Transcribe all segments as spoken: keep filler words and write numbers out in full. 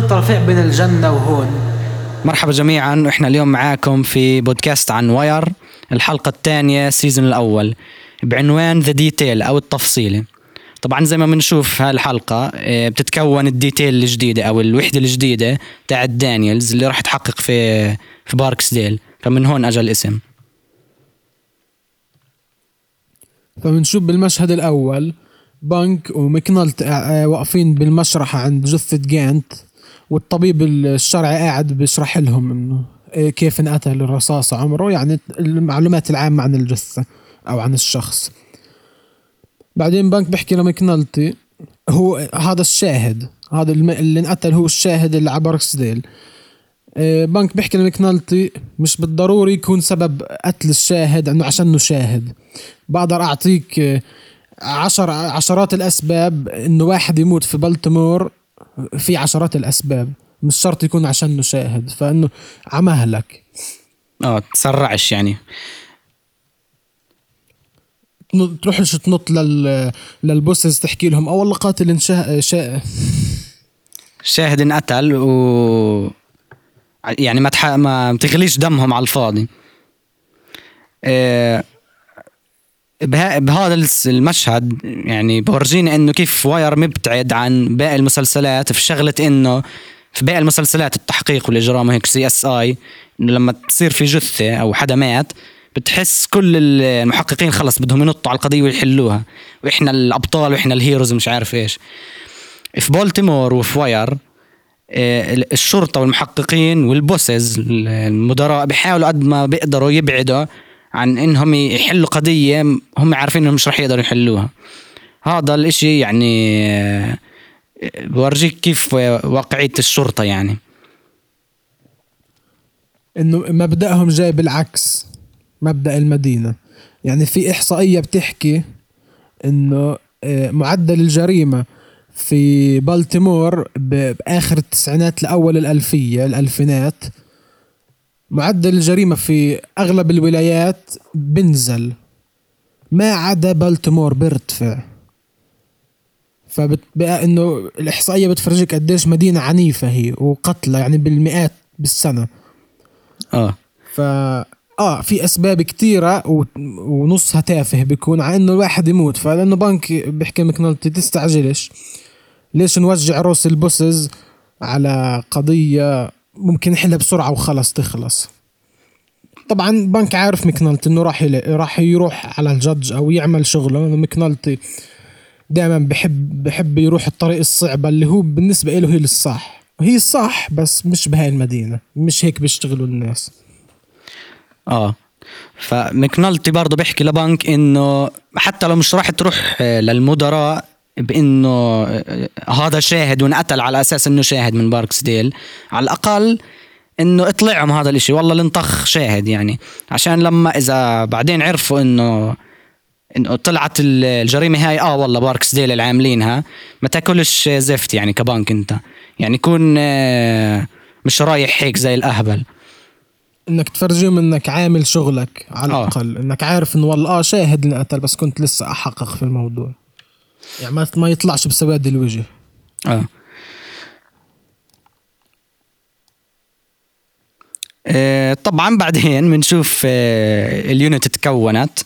خيط رفيع بين الجنة وهون. مرحبا جميعا، احنا اليوم معاكم في بودكاست عن واير، الحلقة الثانية سيزن الأول بعنوان The Detail أو التفصيلي. طبعا زي ما بنشوف هالحلقة بتتكون الديتيل الجديدة أو الوحدة الجديدة تاع دانييلز اللي راح تحقق في في باركسديل، فمن هون أجا الاسم. فبنشوف بالمشهد الأول بانك ومكنلت واقفين بالمشرحة عند جثة جانت، والطبيب الشرعي قاعد بيشرح لهم إنه كيف انقتل، الرصاصة، عمره، يعني المعلومات العامة عن الجثة أو عن الشخص. بعدين بانك بحكي لمكنلتي هو هذا الشاهد، هذا اللي انقتل هو الشاهد اللي على باركسديل. بانك بحكي لمكنلتي مش بالضروري يكون سبب قتل الشاهد انه عشانه شاهد، بقدر اعطيك عشر عشرات الاسباب انه واحد يموت في بالتمور، في عشرات الاسباب، مش شرط يكون عشانه شاهد، فانه عمهلك اه تسرعش يعني تروحش تنط لل للبوسز تحكي لهم أول قاتل إن شا... شا... شاهد انقتل، و يعني ما تح... ما تغليش دمهم على الفاضي. إيه... بها... بهذا المشهد يعني بورجينا إنه كيف واير مبتعد عن باقي المسلسلات في شغلة إنه في باقي المسلسلات التحقيق والإجرام هيك سي إس آي، لما تصير في جثة أو حدا مات بتحس كل المحققين خلص بدهم ينطوا على القضية ويحلوها، وإحنا الأبطال وإحنا الهيروز مش عارف إيش. في بولتيمور وفي واير الشرطة والمحققين والبوسز المدراء بيحاولوا قد ما بيقدروا يبعدوا عن إنهم يحلوا قضية هم عارفين إنهم مش رح يقدروا يحلوها. هذا الإشي يعني بورجيك كيف واقعية الشرطة، يعني إنه مبدأهم جاي بالعكس مبدأ المدينة. يعني في إحصائية بتحكي إنه معدل الجريمة في بالتيمور بآخر التسعينات لأول الألفية الألفينات، معدل الجريمة في أغلب الولايات بنزل ما عدا بالتيمور بيرتفع. فبتبقى إنه الإحصائية بتفرجيك قديش مدينة عنيفة هي وقتلة، يعني بالمئات بالسنة. آه ف اه في اسباب كتيرة ونصها تافه بيكون على انه الواحد يموت. فلانه بنك بيحكي مكنلتي تستعجلش، ليش نوجع روس البوسز على قضية ممكن نحلها بسرعة وخلص تخلص. طبعا بنك عارف مكنلتي انه راح راح يروح على الجدج او يعمل شغله. مكنلتي دائما بحب بحب يروح الطريق الصعبة اللي هو بالنسبة له هي الصح، هي الصح، بس مش بهاي المدينة، مش هيك بيشتغلوا الناس. اه فمكنلتي برضو بيحكي لبنك انه حتى لو مش راح تروح للمدراء بانه هذا شاهد ونقتل على اساس انه شاهد من باركسديل، على الاقل انه اطلعهم هذا الاشي، والله لنطخ شاهد، يعني عشان لما اذا بعدين عرفوا انه انه طلعت الجريمة هاي اه والله باركسديل اللي عاملينها، ما تاكلش زفت يعني كبنك انت، يعني يكون مش رايح هيك زي الاهبل، انك تفرجيهم انك عامل شغلك على الاقل. آه. انك عارف انه والله اه شاهد انقتل، بس كنت لسه احقق في الموضوع، يعني ما ما يطلعش بسواد الوجه. اه, آه طبعا بعدين بنشوف آه اليونت تكونت،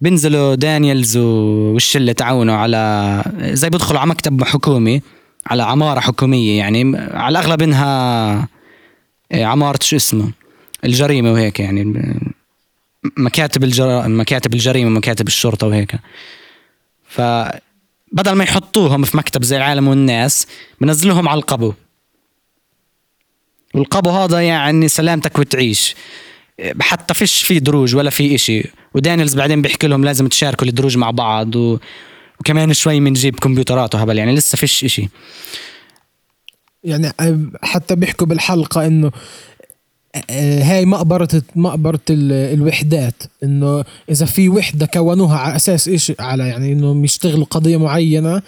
بنزلوا دانييلز والشله تعاونوا على زي بيدخلوا على مكتب حكومي، على عماره حكوميه، يعني على الاغلب انها عماره شو اسمه الجريمة وهيك، يعني مكاتب الجر... مكاتب الجريمة، مكاتب الشرطة وهيك. فبدل ما يحطوهم في مكتب زي العالم والناس، بنزلوهم على القبو، والقبو هذا يعني سلامتك وتعيش، حتى فيش فيه دروج ولا فيه إشي. ودانييلز بعدين بيحكي لهم لازم تشاركوا الدروج مع بعض، و... وكمان شوي من جيب كمبيوترات وهبل، يعني لسه فيش إشي. يعني حتى بيحكوا بالحلقة إنه هاي مقبرة مقبرة الوحدات، إنه إذا في وحدة كونوها على أساس إيش، على يعني إنهم يشتغلوا قضية معينة،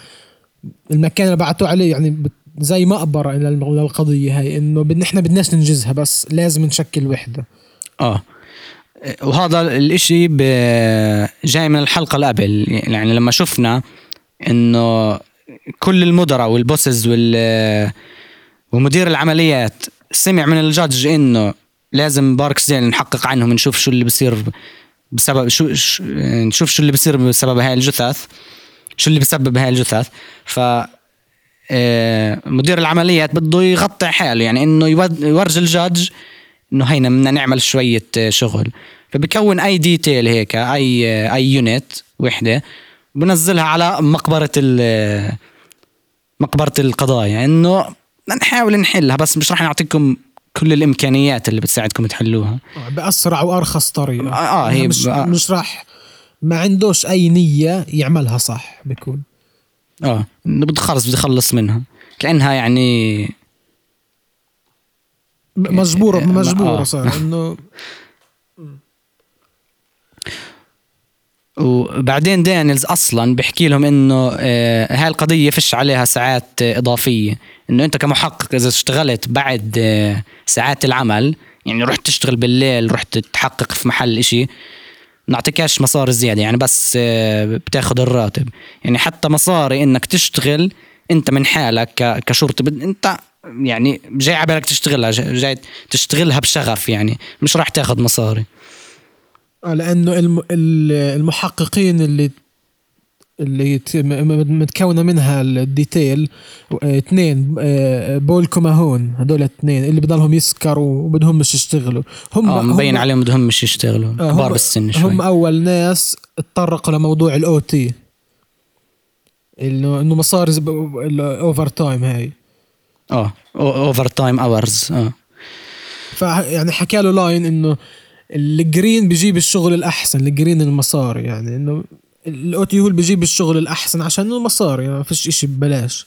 المكان اللي بعتوه عليه يعني زي مقبرة للقضية هاي، إنه بدنا إحنا بدناش ننجزها بس لازم نشكل وحدة. آه وهذا الإشي جاي من الحلقة اللي قبل، يعني لما شفنا إنه كل المدراء والبوسز وال ومدير العمليات سمع من الجادج إنه لازم باركسديل نحقق عنهم، نشوف شو اللي بصير بسبب شو نشوف شو اللي بصير بسبب هاي الجثث، شو اللي بسبب هاي الجثث. ف مدير العمليات بده يغطي حاله، يعني إنه يورجي الجادج إنه هينا بدنا نعمل شوية شغل. فبكون أي ديتيل هيك، أي أي يونت وحدة بنزلها على مقبرة ال مقبرة القضايا، إنه نحاول نحلها، بس مش رح نعطيكم كل الإمكانيات اللي بتساعدكم تحلوها بأسرع وأرخص طريقة. آه هي مش, آه. مش رح ما عندوش أي نية يعملها صح، بيكون آه إنه بدي خلص بدي خلص منها كأنها يعني مجبورة مجبورة آه. صار إنه وبعدين دانيلز أصلاً بحكي لهم إنه آه هاي القضية فش عليها ساعات آه إضافية، إنه أنت كمحقق إذا اشتغلت بعد آه ساعات العمل، يعني رحت تشتغل بالليل، رحت تحقق في محل إشي، نعطيكاش مصاري زيادة، يعني بس آه بتاخد الراتب، يعني حتى مصاري إنك تشتغل أنت من حالك كشرطي، أنت يعني جاي عبالك تشتغلها، جاي تشتغلها بشغف، يعني مش راح تاخد مصاري. لأنه المحققين اللي اللي متكونة منها الديتيل اثنين، بولك وماهون، هدول اثنين اللي بدلهم يسكروا وبدهم مش يشتغلوا، هم مبين عليهم بدهم مش يشتغلوا، كبار بالسن شوي. هم أول ناس اتطرقوا لموضوع الأو تي، إنه مصاري الأوفر تايم هاي اه أوفر تايم أورز. اه فيعني حكى له لاين إنه الجرين بيجيب الشغل الأحسن، الجرين المصاري، يعني إنه الأوتي هو اللي بيجيب الشغل الأحسن عشان المصاري، يعني ما فيش إشي ببلاش.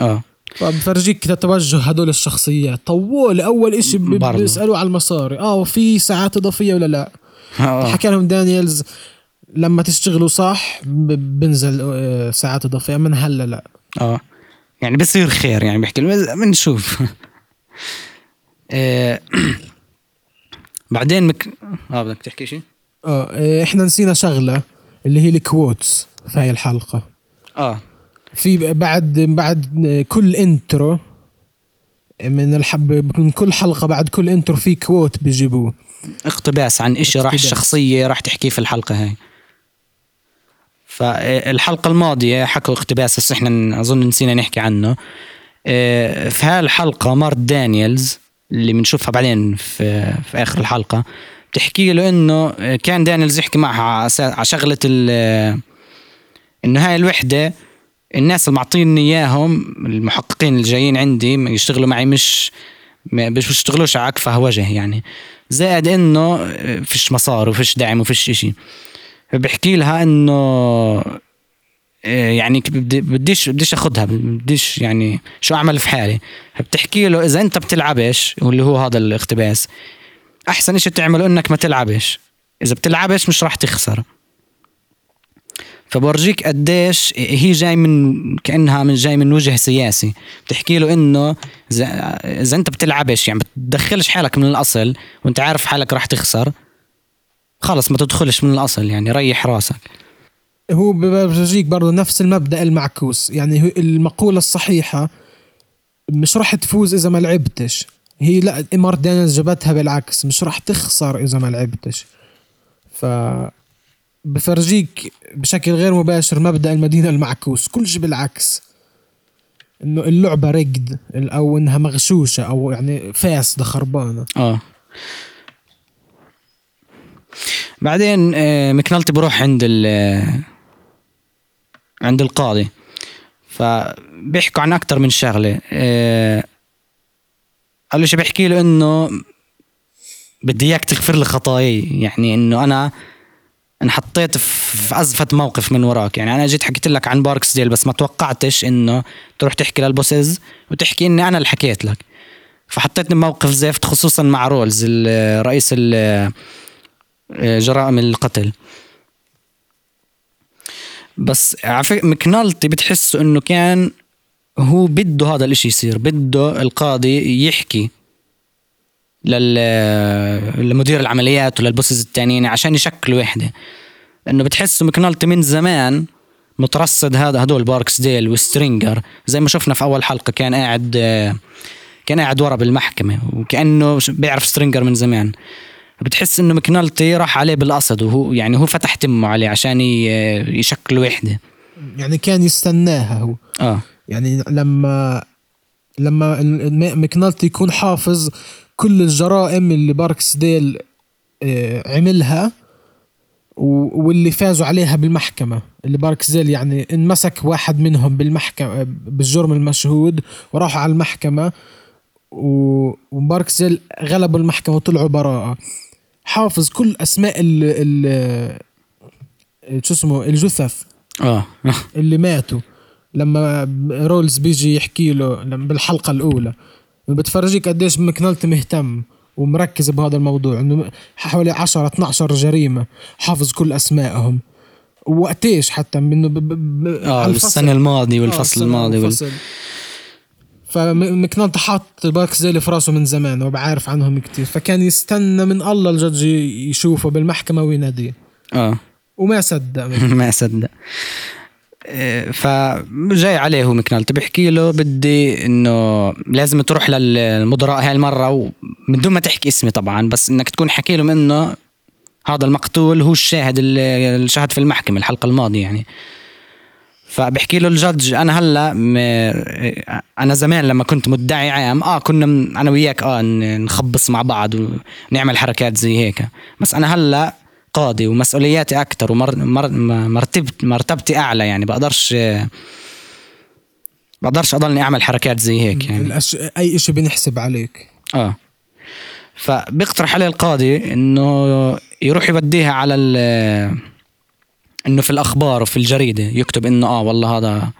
آه. فبفرجيك توجه هدول الشخصيات طول أول إشي بيسألوا على المصاري، آه وفي ساعات إضافية ولا لا. آه. حكى لهم دانييلز لما تشتغلوا صح بنزل ساعات إضافية، من هلا لا. آه. يعني بصير خير، يعني بحكي لهم بنشوف. إيه. بعدين مك... آه بدك تحكي شيء؟ آه إحنا نسينا شغلة اللي هي الكوتس في هاي الحلقة. آه في بعد بعد كل انترو من الحب من كل حلقة، بعد كل انترو في كوت بيجيبوه، اقتباس عن إشي راح الشخصية راح تحكيه في الحلقة هاي. فالحلقة الماضية حكوا اقتباس، بس إحنا أظن نسينا نحكي عنه. آه في هاي الحلقة مارت دانييلز اللي بنشوفها بعدين في في آخر الحلقة بتحكي له إنه كان دانييلز يحكي معها على شغلة إنه هاي الوحدة الناس اللي معطيني إياهم المحققين اللي جايين عندي يشتغلوا معي مش مش يشتغلوش على أكفأ وجه، يعني زائد إنه فيش مصار وفيش دعم وفيش إشي. فبحكي لها إنه يعني بديش بديش اخدها، بديش يعني شو اعمل في حالي. فبتحكي له اذا انت بتلعبش، واللي هو هذا الاقتباس، احسن اشي تعمله انك ما تلعبش، اذا بتلعبش مش راح تخسر. فبرجيك قديش هي جاي من كأنها من جاي من وجه سياسي. بتحكي له انه اذا انت بتلعبش، يعني بتدخلش حالك من الاصل وانت عارف حالك راح تخسر، خلص ما تدخلش من الاصل، يعني ريح راسك. هو ببرجيك برضه نفس المبدأ المعكوس، يعني المقولة الصحيحة مش راح تفوز إذا ما لعبتش، هي لا، إمارة دانييلز جبتها بالعكس، مش راح تخسر إذا ما لعبتش. فبفرجيك بشكل غير مباشر مبدأ المدينة المعكوس، كل شيء بالعكس، إنه اللعبة رقد أو إنها مغشوشة أو يعني فاسدة خربانة. آه. بعدين مكنلتي بروح عند ال عند القاضي، فبيحكوا عن أكتر من شغلة. أه قالوا شي بيحكي له إنه بدي إياك تغفر لي خطاياي، يعني إنه أنا انحطيت في أزفة موقف من وراك، يعني أنا جيت حكيت لك عن باركسديل بس ما توقعتش إنه تروح تحكي للبوسز وتحكي إني أنا اللي حكيت لك، فحطيتني موقف زفت، خصوصا مع رولز الرئيس الجرائم القتل. بس عفوا مكنلتي بتحس انه كان هو بده هذا الاشي يصير، بده القاضي يحكي للمدير العمليات وللبوسز التانيين عشان يشكلوا وحده، لانه بتحسه مكنلتي من زمان مترصد هذا هدول باركسديل وسترينجر، زي ما شفنا في اول حلقة كان قاعد كان قاعد ورا بالمحكمة وكأنه بيعرف سترينجر من زمان. بتحس إنه مكنلتي راح عليه بالقصد, وهو يعني هو فتح تمه عليه عشان يشكل وحدة, يعني كان يستناها هو. آه. يعني لما لما مكنلتي يكون حافظ كل الجرائم اللي باركسديل عملها واللي فازوا عليها بالمحكمة, اللي باركسديل يعني انمسك واحد منهم بالمحكمة بالجرم المشهود وراحوا على المحكمة وباركسديل غلبوا المحكمة وطلعوا براءة. حافظ كل أسماء ال ال شو اسمه الجثث آه. اللي ماتوا. لما رولز بيجي يحكي له بالحلقة الأولى بتفرجيك قديش مكنلتي مهتم ومركز بهذا الموضوع, انه حوالي عشرة اتناشر جريمة حافظ كل اسمائهم ووقتيش حتى انه آه السنة الماضية والفصل آه الماضي والفصل. وال... فمكنلتي حاط باركسديل في راسه من زمان وبعارف عنهم كتير, فكان يستنى من الله الجدج يشوفه بالمحكمة ويناديه اه وما صدق ما صدق. فجاي عليه هو مكنلتي بيحكي له بدي انه لازم تروح للمدراء هاي المرة ومن دون ما تحكي اسمي طبعا, بس انك تكون حكي لهم انه هذا المقتول هو الشاهد اللي شاهد في المحكمة الحلقة الماضية يعني. فبحكي له الجدج انا هلا م... انا زمان لما كنت مدعي عام اه كنا من... انا وياك اه نخبص مع بعض ونعمل حركات زي هيك, بس انا هلا قاضي ومسؤولياتي أكتر ومرتبتي مرتبتي أعلى يعني بقدرش بقدرش أضلني أعمل حركات زي هيك يعني أي إشي بنحسب عليك آه. فبيقترح عليه القاضي إنه يروح يوديها على إنه في الأخبار وفي الجريدة يكتب إنه آه والله هذا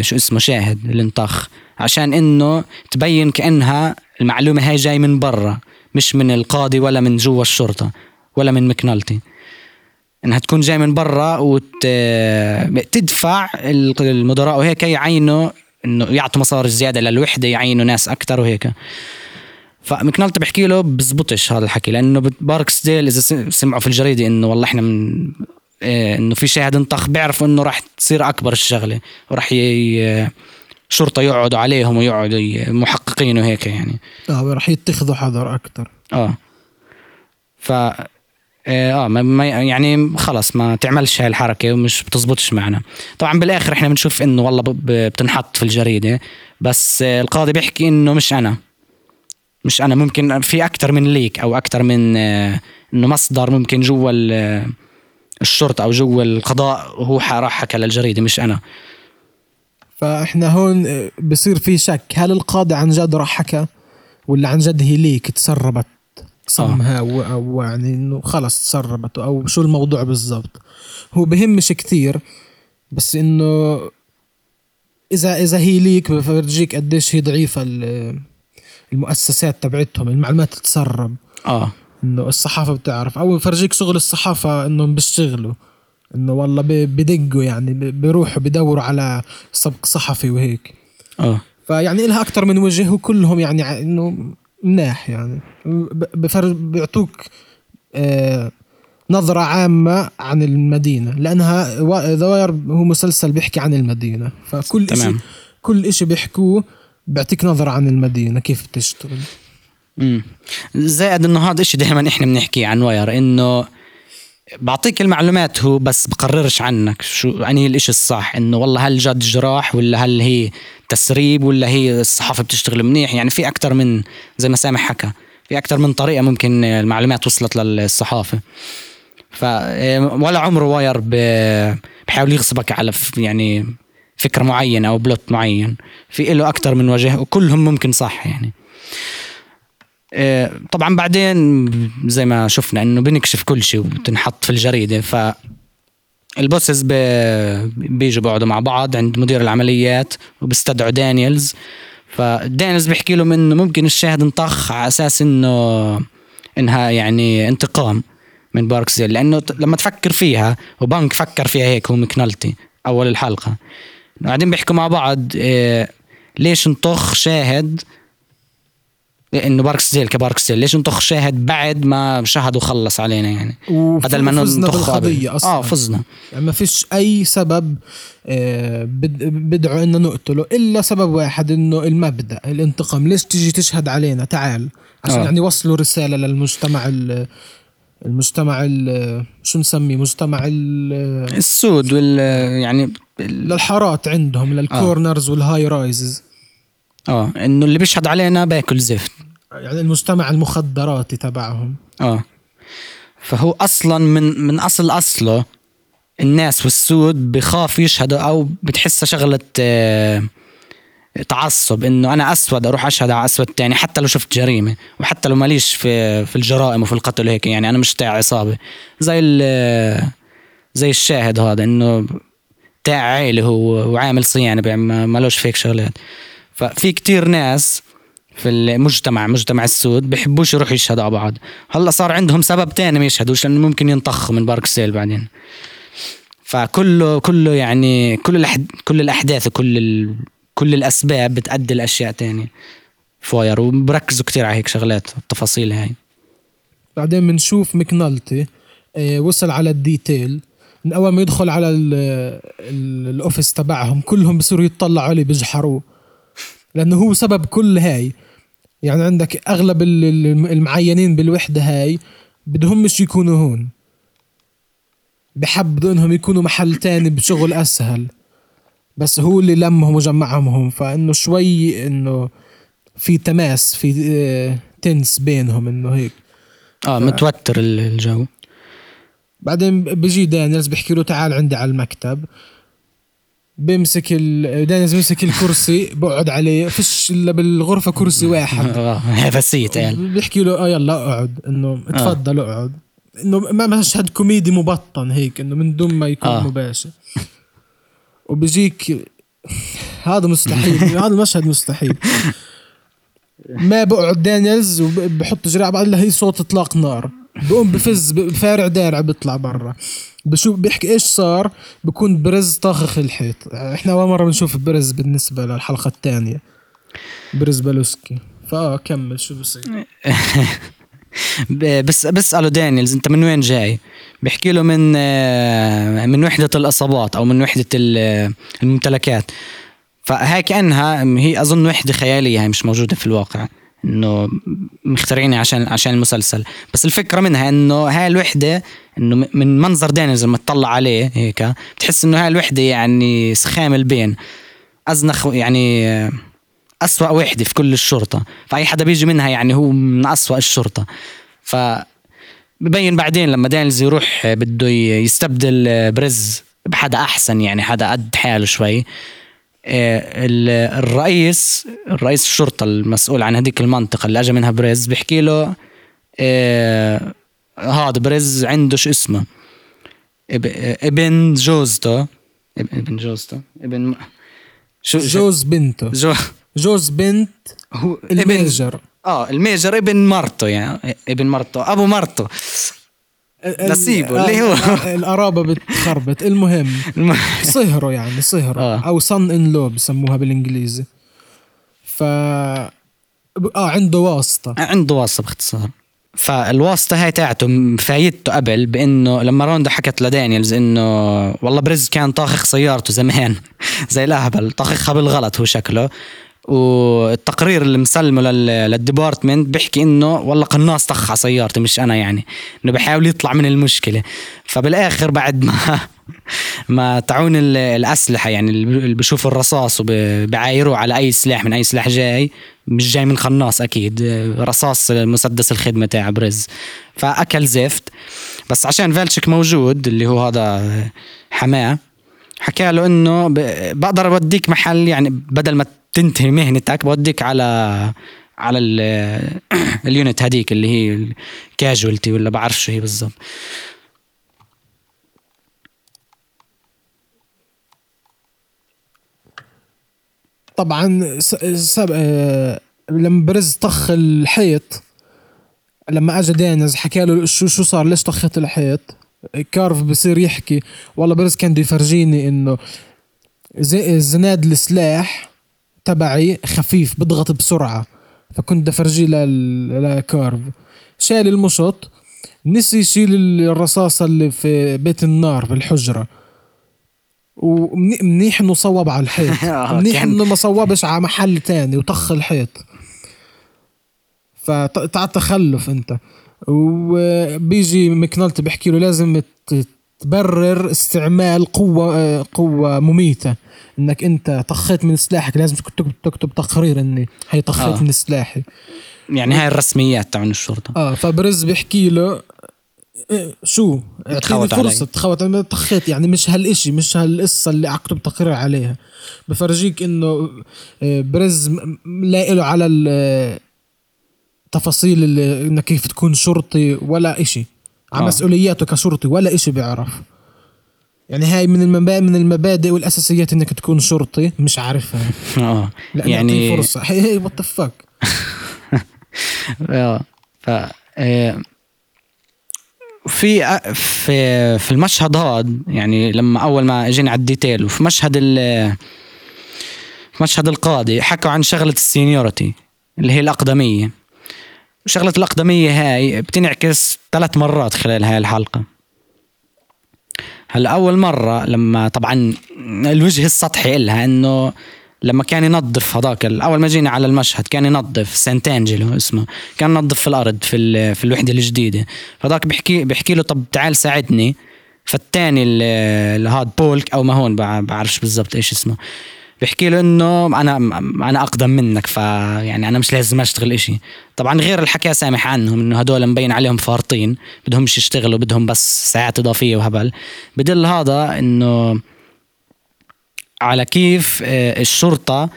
شو اسمه شاهد اللي انطخ, عشان إنه تبين كأنها المعلومة هاي جاي من برا مش من القاضي ولا من جوا الشرطة ولا من مكنلتي, انها تكون جاي من برا وتدفع المدراء وهيك يعينوا انه يعطوا مصاري زياده للوحده يعينوا ناس اكتر وهيك. فمكنلتي بحكي له بزبطش هذا الحكي, لانه باركسديل اذا سمعوا في الجريده انه والله احنا من انه في شاهد انطخ بيعرفوا انه راح تصير اكبر الشغله وراح الشرطه يقعدوا عليهم ويقعدوا محققين وهيك يعني اه راح يتخذوا حذر اكتر اه ف اه ما يعني خلص ما تعملش هاي الحركه ومش بتزبطش معنا. طبعا بالاخر احنا بنشوف انه والله بتنحط في الجريده, بس القاضي بيحكي انه مش انا مش انا ممكن في اكتر من ليك او اكتر من انه مصدر ممكن جوا الشرطه او جوا القضاء هو راح حكى للجريده مش انا. فاحنا هون بصير في شك, هل القاضي عن جد راح حكى ولا عن جد هي ليك تسربت صمها آه. أو يعني إنه خلص تسربت أو شو الموضوع بالضبط. هو بهمش كتير, بس إنه إذا إذا هي ليك بفرجيك قديش هي ضعيفة المؤسسات تبعتهم المعلومات تتسرب آه إنه الصحافة بتعرف, أو بفرجيك شغل الصحافة إنهم بيشتغلوا إنه والله بدقوا يعني بيروحوا بدوروا على سبق صحفي وهيك آه. فيعني إلها أكتر من وجه وكلهم يعني إنه مناح يعني بفرج بيعطوك آه نظرة عامة عن المدينة, لأنها ذا واير هو مسلسل بيحكي عن المدينة, فكل إشي كل إشي بيحكوه بيعطيك نظرة عن المدينة كيف بتشتغل. امم زائد إنه هذا إشي دائما إحنا بنحكي عن واير إنه بعطيك المعلومات هو بس بقررش عنك شو يعني الإشي الصح, إنه والله هل جد جراح ولا هل هي تسريب ولا هي الصحافة بتشتغل منيح يعني في أكتر من زي ما سامح حكى في أكتر من طريقة ممكن المعلومات وصلت للصحافة. فولا عمره واير بحاول يغصبك على يعني فكرة معينة أو بلوت معين, في إله أكتر من وجه وكلهم ممكن صح يعني. طبعا بعدين زي ما شفنا إنه بنكشف كل شيء وبتنحط في الجريدة. ف البوسز بيجوا بيقعدوا مع بعض عند مدير العمليات وبيستدعوا دانيالز. فدانيالز بيحكي لهم انه ممكن الشاهد انطخ على اساس انه انها يعني انتقام من باركسديل, لانه لما تفكر فيها وبانك فكر فيها هيك هو مكنلتي اول الحلقه. بعدين بيحكوا مع بعض إيه ليش انطخ شاهد انه باركسديل كباركسديل ليش نطخ شاهد بعد ما شهد وخلص علينا يعني بدل ما نطخ قضيه اصلا. اه فزنا ما فيش اي سبب بدعوا انه نقتله الا سبب واحد انه المبدا الانتقام. ليش تيجي تشهد علينا؟ تعال عشان أوه. يعني وصلوا رساله للمجتمع المجتمع شو نسميه مجتمع السود وال يعني للحارات عندهم للكورنرز والهاي رايزز اه انه اللي بيشهد علينا باكل زفت يعني المجتمع المخدراتي تبعهم. اه فهو اصلا من من اصل اصله الناس والسود بخاف يشهدوا او بتحسها شغله آه تعصب انه انا اسود اروح اشهد على اسود تاني حتى لو شفت جريمه وحتى لو ماليش في في الجرائم وفي القتل هيك يعني انا مش تاع عصابه زي زي الشاهد هذا انه تاع عائله هو وعامل صيانه مالوش فيك شغلات. ففي كتير ناس في المجتمع مجتمع السود بيحبوش يروح يشهدوا على بعض. هلا صار عندهم سبب تاني ما يشهدوش لانه ممكن ينطخ من باركسديل بعدين. فكله كله يعني كل الأحد كل الاحداث وكل ال... كل الاسباب بتأدي الاشياء تاني فاير وبركزوا كتير على هيك شغلات التفاصيل هاي. بعدين بنشوف مكنالتي وصل على الديتيل من اول ما يدخل على الاوفيس تبعهم كلهم بصيروا يتطلعوا عليه بيجحروه لأنه هو سبب كل هاي. يعني عندك أغلب المعينين بالوحدة هاي بدهم مش يكونوا هون بحب انهم يكونوا محل تاني بشغل أسهل بس هو اللي لمهم وجمعهم هم. فإنه شوي إنه في تماس في تنس بينهم إنه هيك آه ف... متوتر الجو. بعدين بيجي دانيلز بيحكي له تعال عندي على المكتب بمسك ال... دانيز بمسك الكرسي بقعد عليه فيش إلا بالغرفة كرسي واحد هفسيت يعني بيحكي له آه يلا اقعد إنه اتفضل اقعد إنه ما مشهد كوميدي مبطن هيك إنه من دون ما يكون آه. مباشر وبيجيك هذا مستحيل هذا المشهد مستحيل ما بقعد دانيلز وبحط جراع بعد له هي صوت اطلاق نار بقوم بفز بفارع دارع بيطلع برا بشوف بيحكي ايش صار بكون برز طاخخ الحيط. احنا اول مره بنشوف برز بالنسبه للحلقه الثانيه برز بلوسكي. فا كمل شو بصير بس بساله دانيلز انت من وين جاي؟ بيحكي له من من وحده العصابات او من وحده الممتلكات. فهاي كانها هي اظن وحده خياليه هي مش موجوده في الواقع انه مخترعينها عشان عشان المسلسل بس الفكره منها انه هاي الوحده انه من منظر دانيز لما تطلع عليه هيك بتحس انه هاي الوحده يعني سخام البين ازنخ يعني اسوا وحده في كل الشرطه فاي حدا بيجي منها يعني هو من اسوا الشرطه. ف ببين بعدين لما دانيز يروح بده يستبدل برز بحدا احسن يعني حدا قد حاله شوي الرئيس الرئيس الشرطة المسؤول عن هذيك المنطقة اللي أجا منها بريز بيحكي له اه هاد بريز عنده شو اسمه ابن جوزته ابن جوزته ابن شو جوز بنته جو جوز بنت هو الميجر اه الميجر ابن مرته يعني ابن مرته أبو مرته نصيبه اللي هو القرابة بتخربت. المهم صهره يعني صهره آه. أو son in law بسموها بالإنجليزي. ف آه عنده واسطة عنده واسطة باختصار. فالواسطة هاي تاعته فايدته قبل بأنه لما روندا حكت لدانيلز إنه والله بريز كان طاخخ سيارته زمان زي الأهبل طاخخها بالغلط هو شكله والتقرير اللي مسلمه للديبارتمنت بيحكي انه والله قناص طخ على سيارتي مش انا يعني انه بحاول يطلع من المشكله. فبالاخر بعد ما ما تعون الاسلحه يعني اللي بشوف الرصاص وبعايروا على اي سلاح من اي سلاح جاي مش جاي من قناص اكيد رصاص مسدس الخدمه تاع بريز. فاكل زفت بس عشان فالشيك موجود اللي هو هذا حماه حكى له انه بقدر اوديك محل يعني بدل ما تنتهي مهنتك بوديك على على اليونت هديك اللي هي الكاجولتي ولا بعرف شو هي بالضبط. طبعا سب... لما برز طخ الحيط لما اجى دانيز حكى له شو شو صار ليش طخت الحيط كارف بصير يحكي والله برز كان بيفرجيني انه زناد السلاح تبعي خفيف بضغط بسرعة فكنت دفرجي لكارف شال المشط نسي يشيل الرصاصة اللي في بيت النار بالحجرة ومنيح انه صوب على الحيط منيح انه ما صوبش على محل تاني وطخ الحيط فتع تخلف انت. وبيجي مكنلت بحكي له لازم تبرر استعمال قوة قوة مميتة انك انت طخيت من سلاحك لازم تكتب تكتب تقرير اني هي طخيت آه. من سلاحي يعني هاي الرسميات تاع الشرطة اه. فبرز بحكي له شو تخوت فرصة تخوت انا طخيت يعني مش هالاشي مش هالقصة اللي اكتب تقرير عليها. بفرجيك انه برز لا له على التفاصيل اللي انك كيف تكون شرطي ولا اشي على آه. مسؤولياته كشرطي ولا إشي بيعرف يعني هاي من المبادئ من المبادئ والأساسيات إنك تكون شرطي مش عارفها آه يعني فرصة هي هي what the fuck آه فا في في في المشهد هاد يعني لما أول ما جينا على الديتيل وفي مشهد ال مشهد القاضي حكوا عن شغلة السينيورتي اللي هي الأقدمية. شغلة الأقدمية هاي بتنعكس ثلاث مرات خلال هاي الحلقة. هلا أول مرة لما طبعا الوجه السطحي إلها إنه لما كان ينظف هذاك أول ما جينا على المشهد كان ينظف سانتانجلو اسمه كان ينظف في الأرض في في الوحدة الجديدة هذاك بحكي بحكي له طب تعال ساعدني. فالتاني الهاد بولك أو ما هون بعرفش بالضبط إيش اسمه بحكي له إنه أنا أنا أقدم منك فيعني أنا مش لازم أشتغل إشي. طبعا غير الحكاية سامح عنهم إنه هدول مبين عليهم فارطين بدهمش يشتغلوا بدهم بس ساعات إضافية وهبل. بدل هذا إنه على كيف الشرطة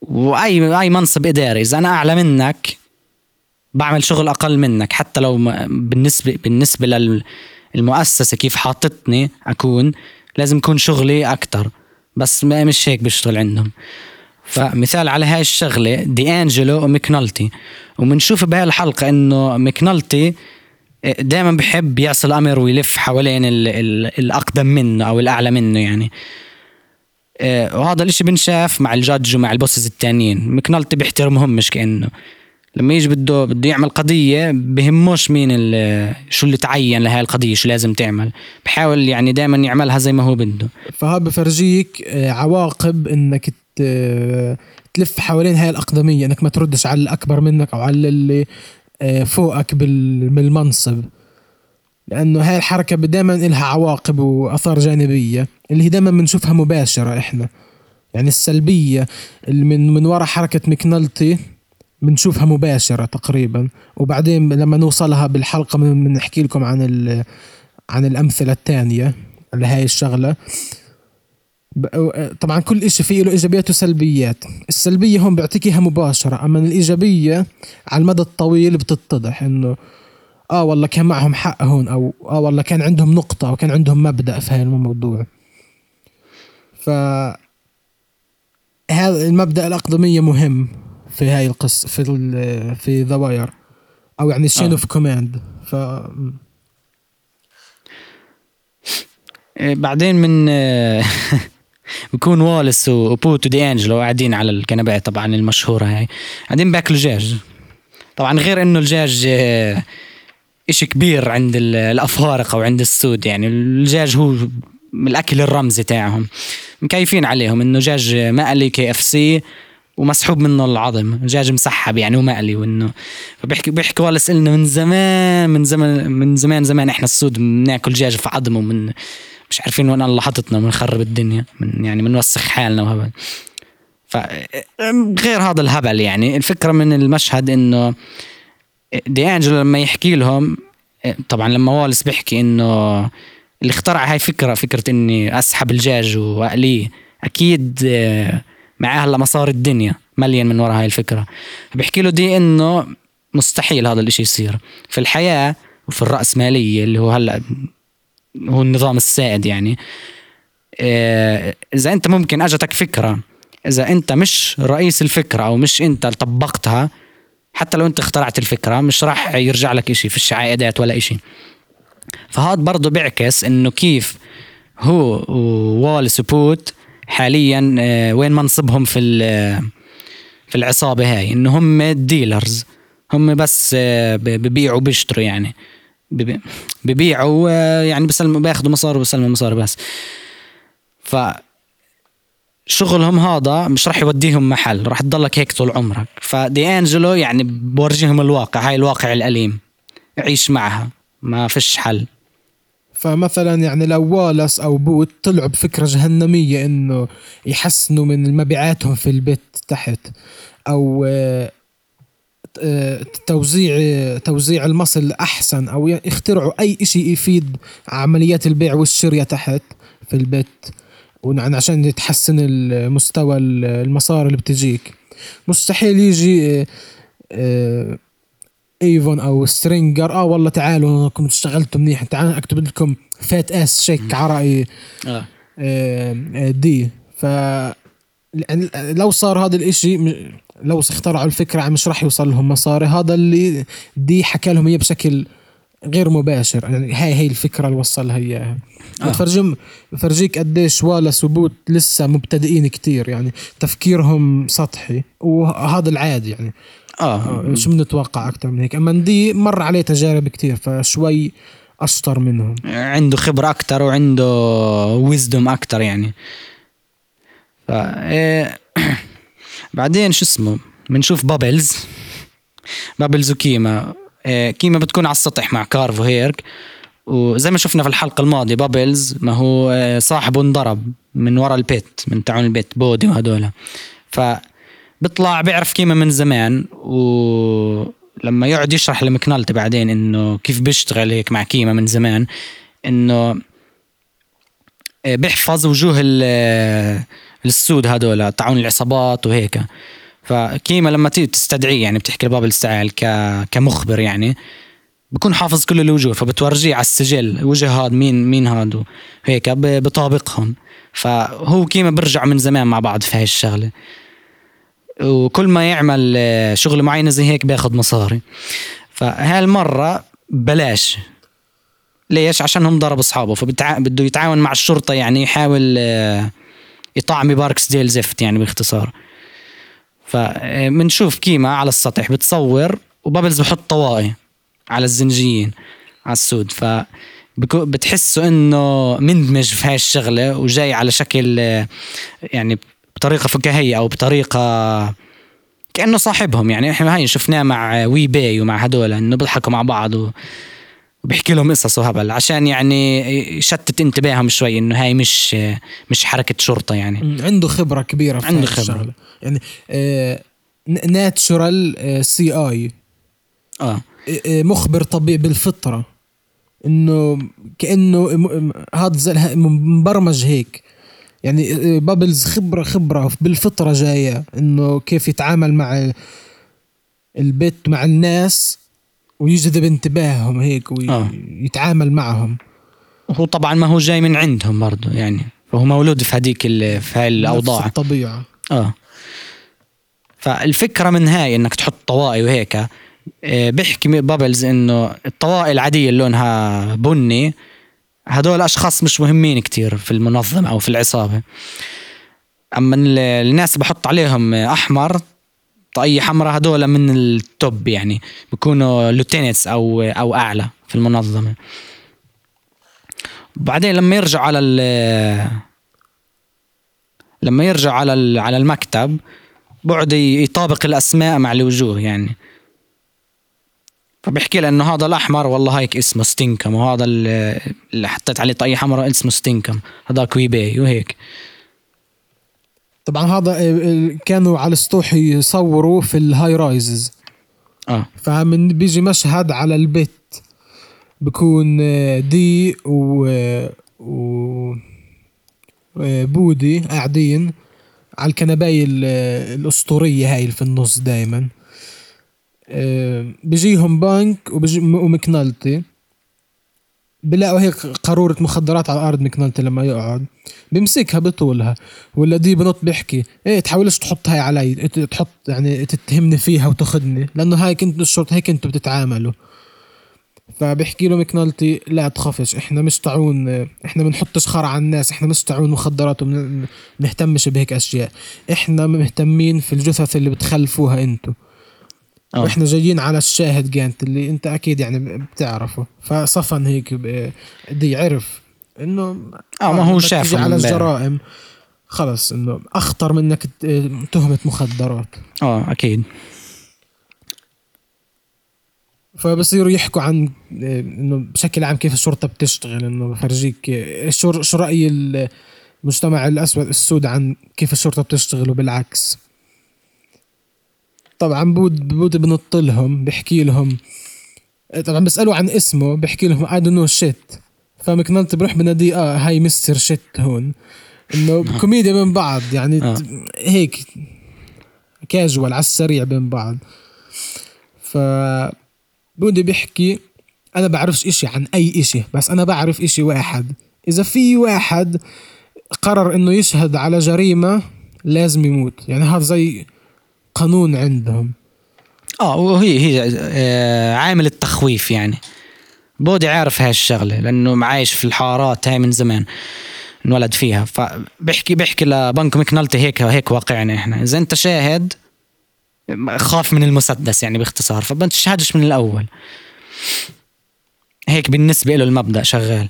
وأي أي منصب إداري إذا أنا أعلى منك بعمل شغل أقل منك حتى لو بالنسبة بالنسبة للمؤسسة كيف حاطتني أكون لازم يكون شغلي أكتر بس ما مش هيك بيشتغل عندهم. فمثال على هاي الشغلة ديانجلو ومكنلتي ومنشوف بهاي الحلقة انه مكنلتي دائما بحب يعصي الامر ويلف حوالين ال ال الاقدم منه او الاعلى منه يعني اه. وهذا الاشي بنشاف مع الجادج ومع البوسز التانيين. مكنلتي بيحترمهم مش كأنه لما يجي بده بده يعمل قضية بهموش مين شو اللي تعين لهاي القضية شو لازم تعمل بحاول يعني دائما يعملها زي ما هو بده. فها بفرجيك عواقب انك تلف حوالين هاي الأقدمية انك ما تردش على الأكبر منك او على اللي فوقك بالمنصب لانه هاي الحركة دائما لها عواقب وأثار جانبية اللي هي دائما بنشوفها مباشرة احنا يعني السلبية اللي من من وراء حركة مكنلتي بنشوفها مباشرة تقريبا. وبعدين لما نوصلها بالحلقة بنحكي لكم عن ال عن الأمثلة الثانية لهاي الشغلة. طبعا كل إشي فيه له إيجابيات وسلبيات. السلبية هم بيعطيكيها مباشرة أما الإيجابية على المدى الطويل بتتضح إنه آه والله كان معهم حق هون أو آه والله كان عندهم نقطة وكان عندهم مبدأ في هاي الموضوع. فهذا المبدأ الأقدمية مهم في هاي القصة في ال في The Wire أو يعني الشين أوف كوماند. ف بعدين من بكون والاس وبوت وديانجلو قاعدين على الكنبة طبعا المشهورة هاي قاعدين باكلوا دجاج. طبعا غير إنه الدجاج إشي كبير عند الأفارقة وعند السود يعني الدجاج هو الأكل الرمزي تاعهم مكيفين عليهم إنه دجاج مقلي كي اف سي ومسحوب منه العظم دجاج مسحب يعني ومقلي. وانه فبيحكي بيحكي والاس إلنا من زمان من زمان من زمان زمان احنا السود بناكل دجاج في عظمه من مش عارفين وين الله حطتنا بنخرب الدنيا من يعني بنوسخ حالنا وهبل. ف غير هذا الهبل يعني الفكره من المشهد انه ديانجلو لما يحكي لهم طبعا لما والاس بيحكي انه اللي اخترع هاي فكره فكره اني اسحب الدجاج واقليه اكيد معاه هلا مصاري الدنيا مليان من وراء هاي الفكرة. بحكي له دي إنه مستحيل هذا الاشي يصير في الحياة وفي الرأسمالية اللي هو هلا هو النظام السائد يعني اه. إذا أنت ممكن أجتك فكرة إذا أنت مش رئيس الفكرة أو مش أنت طبقتها حتى لو أنت اخترعت الفكرة مش راح يرجع لك اشي في العائدات ولا اشي. فهذا برضو بيعكس إنه كيف هو ووالس وبوت حاليا وين منصبهم في العصابة هاي إنه هم ديلرز, هم بس ببيعوا بيشتروا يعني ببيعوا يعني بسلموا بياخدوا مصاري وبسلموا مصاري بس. فشغلهم هذا مش رح يوديهم محل, رح تضلك هيك طول عمرك. فدي أنجلو يعني بورجيهم الواقع, هاي الواقع الأليم عيش معها ما فيش حل. فمثلا يعني لو والاس أو بوت طلعوا بفكرة جهنمية إنه يحسنوا من مبيعاتهم في البيت تحت أو توزيع توزيع المصل أحسن, أو يخترعوا أي إشي يفيد عمليات البيع والشراء تحت في البيت عشان يتحسن المستوى المصاري اللي بتجيك, مستحيل يجي ايفون او سترينجر اه والله تعالوا انكم اشتغلتوا منيح, تعالوا اكتب لكم فات اس شيك عرائي آه. آه دي. ف لو صار هذا الاشي, لو اخترعوا الفكرة مش راح يوصل لهم مصاري. هذا اللي دي حكى لهم اياه بشكل غير مباشر, يعني هاي هي الفكرة اللي وصلها اياها. بفرجيك بفرجيك قديش والاس وبوت لسه مبتدئين كتير, يعني تفكيرهم سطحي وهذا العادي يعني اه مش بنتوقع اكتر من هيك. اما دي مر عليه تجارب كتير فشوي اشطر منهم, عنده خبرة اكتر وعنده ويزدم اكتر يعني. ف... إيه... بعدين شو اسمه بنشوف بابلز بابلز وكيما. إيه... كيما بتكون على السطح مع كارف وهيرك, وزي ما شفنا في الحلقة الماضية بابلز ما هو صاحبه انضرب من ورا البيت من تعون البيت بودي وهدولها. ف بطلع بيعرف كيما من زمان, ولما يقعد يشرح لمكنالتي بعدين انه كيف بيشتغل هيك مع كيما من زمان, انه بيحفظ وجوه السود هدول طاعون العصابات وهيك. فكيما لما تستدعيه يعني بتحكي لبابل استعال كمخبر يعني بكون حافظ كل الوجوه, فبتورجيه على السجل وجه هاد مين مين هادو هيك بطابقهم. فهو كيما برجع من زمان مع بعض في هاي الشغلة, وكل ما يعمل شغل معين زي هيك بياخد مصاري. فهالمرة بلاش, ليش؟ عشانهم ضرب أصحابه, فبده يتعاون مع الشرطة يعني يحاول يطعمي باركسديل زفت يعني باختصار. فمنشوف كيما على السطح بتصور وبابلز بحط طواقي على الزنجيين على السود, فبتحسوا انه مندمج في هاي الشغلة وجاي على شكل يعني بطريقة فكاهية أو بطريقة كأنه صاحبهم. يعني إحنا هاي شفناه مع وي باي ومع هدول إنه بيضحكوا مع بعض وبيحكي لهم قصص وهبل عشان يعني يشتت انتباههم شوي إنه هاي مش مش حركة شرطة يعني. عنده خبرة كبيرة في عنده خبرة يعني ناتشورال سي آي آه مخبر طبيعي بالفطرة, إنه كأنه هذا مبرمج هيك يعني. بابلز خبرة خبرة بالفطرة جاية إنه كيف يتعامل مع البيت مع الناس ويجذب انتباههم هيك ويتعامل معهم. هو طبعا ما هو جاي من عندهم برضو يعني, فهو مولود في هديك في هاي الأوضاع نفس الطبيعة آه. فالفكرة من هاي إنك تحط طوائي وهيك. بيحكي بابلز إنه الطوائي العادية اللي لونها بني هدول أشخاص مش مهمين كتير في المنظمة أو في العصابة, أما الناس بحط عليهم أحمر طاقية حمراء هدول من التوب يعني بيكونوا لوتينتس أو أو أعلى في المنظمة. بعدين لما يرجع على لما يرجع على على المكتب بعد يطابق الأسماء مع الوجوه يعني. فبحكي له انه هذا الاحمر والله هيك اسمه ستينكم, وهذا اللي حطيت عليه طاقية حمراء اسمه ستينكم, هذا كويبي وهيك. طبعا هذا كانوا على السطوح يصوروا في الهاي رايزز اه فمن بيجي مشهد على البيت بكون دي و, و... بودي قاعدين على الكنبايه الاسطوريه هاي اللي في النص دائما. بيجيهم بانك ومكنالتي بلاقوا هيك قارورة مخدرات على الأرض. مكنالتي لما يقعد بمسكها بطولها, ولا دي بنط بيحكي ايه تحاولش تحطها علي, تحط يعني تتهمني فيها وتاخدني, لأنه هاي كنت الشرطة هيك انتوا بتتعاملوا. فبيحكي له مكنالتي لا تخافش، احنا مش تعون، احنا بنحطش خرع على الناس، احنا مش تعون مخدرات وبنهتمش بهيك اشياء، احنا مهتمين في الجثث اللي بتخلفوها انتو. أوه. واحنا جايين على الشاهد جانت اللي انت اكيد يعني بتعرفه. فصفن هيك بدي عرف انه اه ما هو شاف على الجرائم خلص انه اخطر منك تهمة مخدرات. اه اكيد. فبصيروا يحكوا عن انه بشكل عام كيف الشرطة بتشتغل، انه بفرجيك شو رأي المجتمع الاسود السود عن كيف الشرطة بتشتغل وبالعكس. طبعا بود بود بنطلهم بحكي لهم، طبعا بسألوا عن اسمه بحكي لهم I don't know shit. فمكنلت بروح بنادي اه هاي مستر شيت هون، انه كوميديا بين بعض يعني آه. هيك كاجوال على السريع بين بعض. ف بودي بيحكي انا بعرفش اشي عن اي اشي، بس انا بعرف اشي واحد، اذا في واحد قرر انه يشهد على جريمة لازم يموت، يعني هذا زي قانون عندهم. اه وهي هي عامل التخويف يعني. بودي عارف هالشغلة لانه معايش في الحارات هاي من زمان، نولد فيها. فبحكي بحكي لبنك مكنلتي هيك هيك واقعنا احنا، اذا انت شاهد خاف من المسدس يعني باختصار، فما تشهدش من الاول. هيك بالنسبة له المبدأ شغال.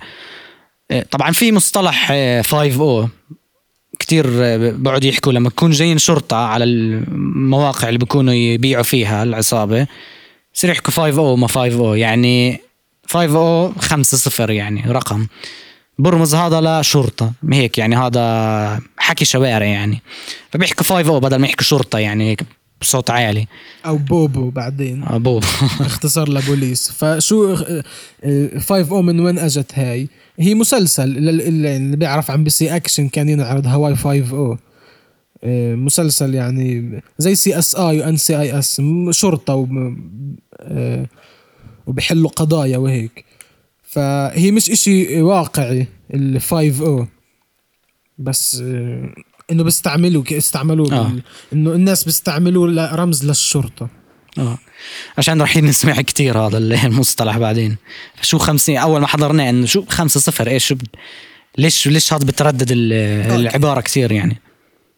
طبعا في مصطلح فايف أو كتير بقعدوا يحكوا لما يكون جايين شرطة على المواقع اللي بيكونوا يبيعوا فيها العصابة، بصير يحكوا فايف أو ما فايف أو، يعني فايف أو خمسة صفر يعني رقم، برمز هذا لشرطة هيك يعني، هذا حكي شوارع يعني. فبيحكوا فايف أو بدل ما يحكوا شرطة يعني هيك بصوت عالي، أو بوبو بعدين أو بوبو اختصار لبوليس. فشو فايف أو من وين أجت هاي؟ هي مسلسل اللي بيعرف عن بي سي أكشن كان ينعرض هواي فايف أو، مسلسل يعني زي سي إس آي و إن سي آي إس، شرطة وبيحلوا قضايا وهيك. فهي مش إشي واقعي ال فايف أو، بس إنه بيستعملوه استعملوه آه. إنه الناس بيستعملوه لرمز للشرطة آه. عشان راح نسمع كتير هذا المصطلح بعدين. شو خمسين أول ما حضرناه إنه شو خمسة صفر إيش شو ب... ليش ليش هذا بتردد العبارة كتير يعني.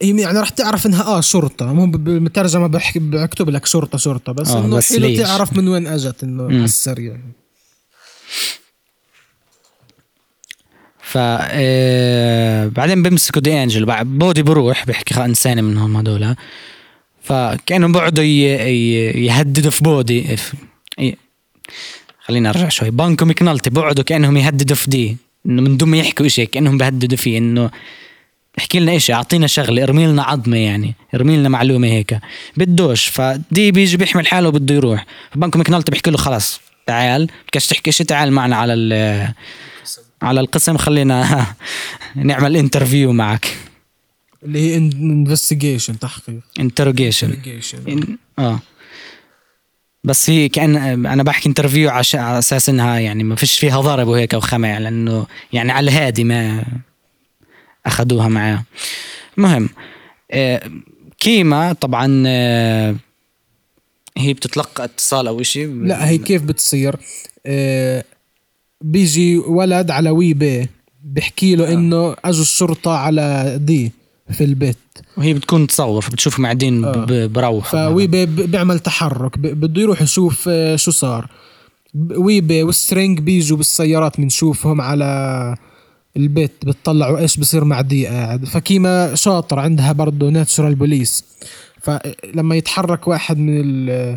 يعني راح تعرف إنها آه شرطة، مو بالمترجمة بحكي بكتب لك شرطة شرطة بس آه. إنه حلو تعرف من وين أجت إنه على السريع يعني. ف ااا بعدين بمسكوا دانجلو، بودي بروح بحكي خا إنسان منهم هدول، فكانوا بعدوا يهددوا في بودي في... خلينا نرجع شوي. بانكو مكنلتي بعدوا كأنهم يهددوا في دي، إنه من دون ما يحكوا إشي كأنهم بهددوا فيه، إنه احكي لنا إشي، أعطينا شغلة، ارمي لنا عظمة يعني، ارمي لنا معلومة هيك بدوش. فدي بيجي بيحمل حاله وبده يروح، فبانكو مكنلتي بحكي له خلاص تعال بدكش تحكي إشي، تعال معنا على ال على القسم، خلينا نعمل انترفيو معك اللي هي انفستيجيشن تحقيق انتروجيشن اه بس هي كأن انا بحكي انترفيو عشان على اساس انها يعني ما فيش فيها ضرب وهيك وخمع، لانه يعني على الهادي ما اخذوها معاه. مهم كيما طبعا هي بتتلقى اتصال او اشي، لا هي كيف بتصير اه بيجي ولد على ويبي بحكي له انه اجوا الشرطة على دي في البيت، وهي بتكون تصور بتشوف معدين آه. بروح، فويبي بيعمل تحرك بده يروح يشوف شو صار. ويبي والسترينج بيجوا بالسيارات بنشوفهم على البيت، بتطلعوا ايش بصير مع دي قاعد. فكيما شاطر عندها برضو ناتشرال بوليس، فلما يتحرك واحد من ال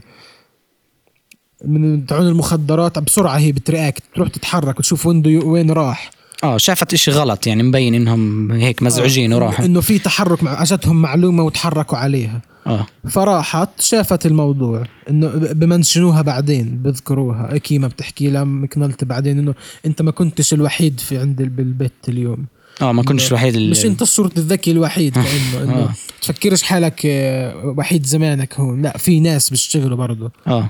من تعون المخدرات بسرعة هي بترياكت، تروح تتحرك وتشوف وين وين راح. اه شافت اشي غلط يعني، مبين انهم هيك مزعجين وراحوا، انه في تحرك، مع اجتهم معلومة وتحركوا عليها اه فراحت شافت الموضوع، انه بمنشنوها بعدين بذكروها. كيما بتحكي لها مكنلت بعدين انه انت ما كنتش الوحيد في عند بالبيت اليوم، اه ما كنتش الوحيد، مش انت الشرطي الذكي الوحيد، كأنه انه آه. تفكرش حالك وحيد زمانك هون، لا في ناس بيشتغلوا برضه اه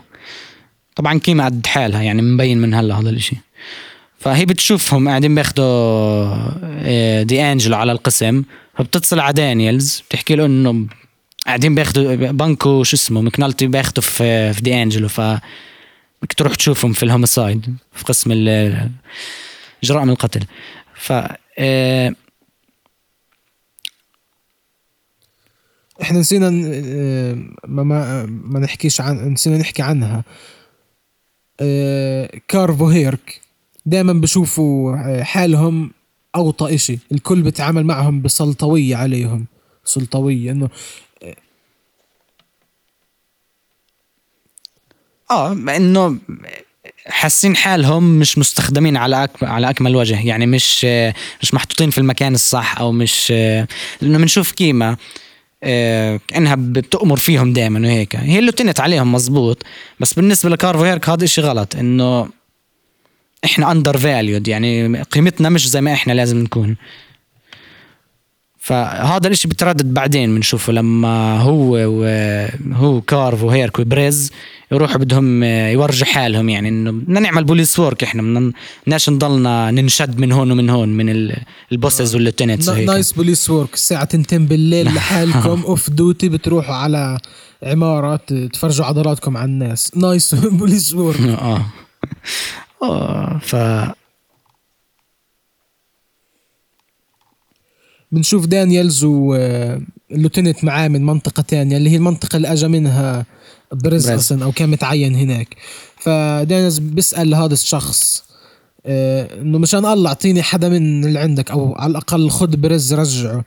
طبعا. كيما قد حالها يعني، مبين من هلا هذا الاشي. فهي بتشوفهم قاعدين بياخدوا ديانجلو على القسم، فبتتصل على دانييلز بتحكي له انه قاعدين بياخدوا بانكو شو اسمه مكنلتي بياخدوا في ديانجلو، ف بدك تروح تشوفهم في الهوميسايد في قسم جرائم القتل. ف احنا نسينا ما ما, ما نحكيش عن نسينا نحكي عنها. كارفو هيرك دائما بشوفوا حالهم اوطى اشي، الكل بتعامل معهم بسلطوية عليهم، سلطوية انه اه انه حاسين حالهم مش مستخدمين على أك... على اكمل وجه، يعني مش مش محطوطين في المكان الصح، او مش لانه بنشوف كيما كأنها بتأمر فيهم دائما وهيك، هي اللي تنت عليهم مزبوط. بس بالنسبة لكارفو هيرك هذا اشي غلط، انه احنا اندر فاليود، يعني قيمتنا مش زي ما احنا لازم نكون. فهذا الاشي بتردد بعدين بنشوفه لما هو وهو كارفو هيرك وبريز يروحوا بدهم يورجوا حالهم، يعني انه بدنا نعمل بوليس وورك، احنا بدناش نضلنا ننشد من هون ومن هون من البوسز واللوتينتس وهيك. نايس بوليس وورك، الساعة تنتين بالليل لحالكم اوف دوتي، بتروحوا على عمارات تفرجوا عضلاتكم على الناس، نايس بوليس وورك. اه اه ف بنشوف دانيالز واللوتينت معاه من منطقة تانية اللي هي المنطقة اللي أجا منها بريز أصلا أو كان متعين هناك. فدانيالز بيسأل هذا الشخص إنه مشان الله أعطيني حدا من اللي عندك، أو على الأقل خد بريز رجعه،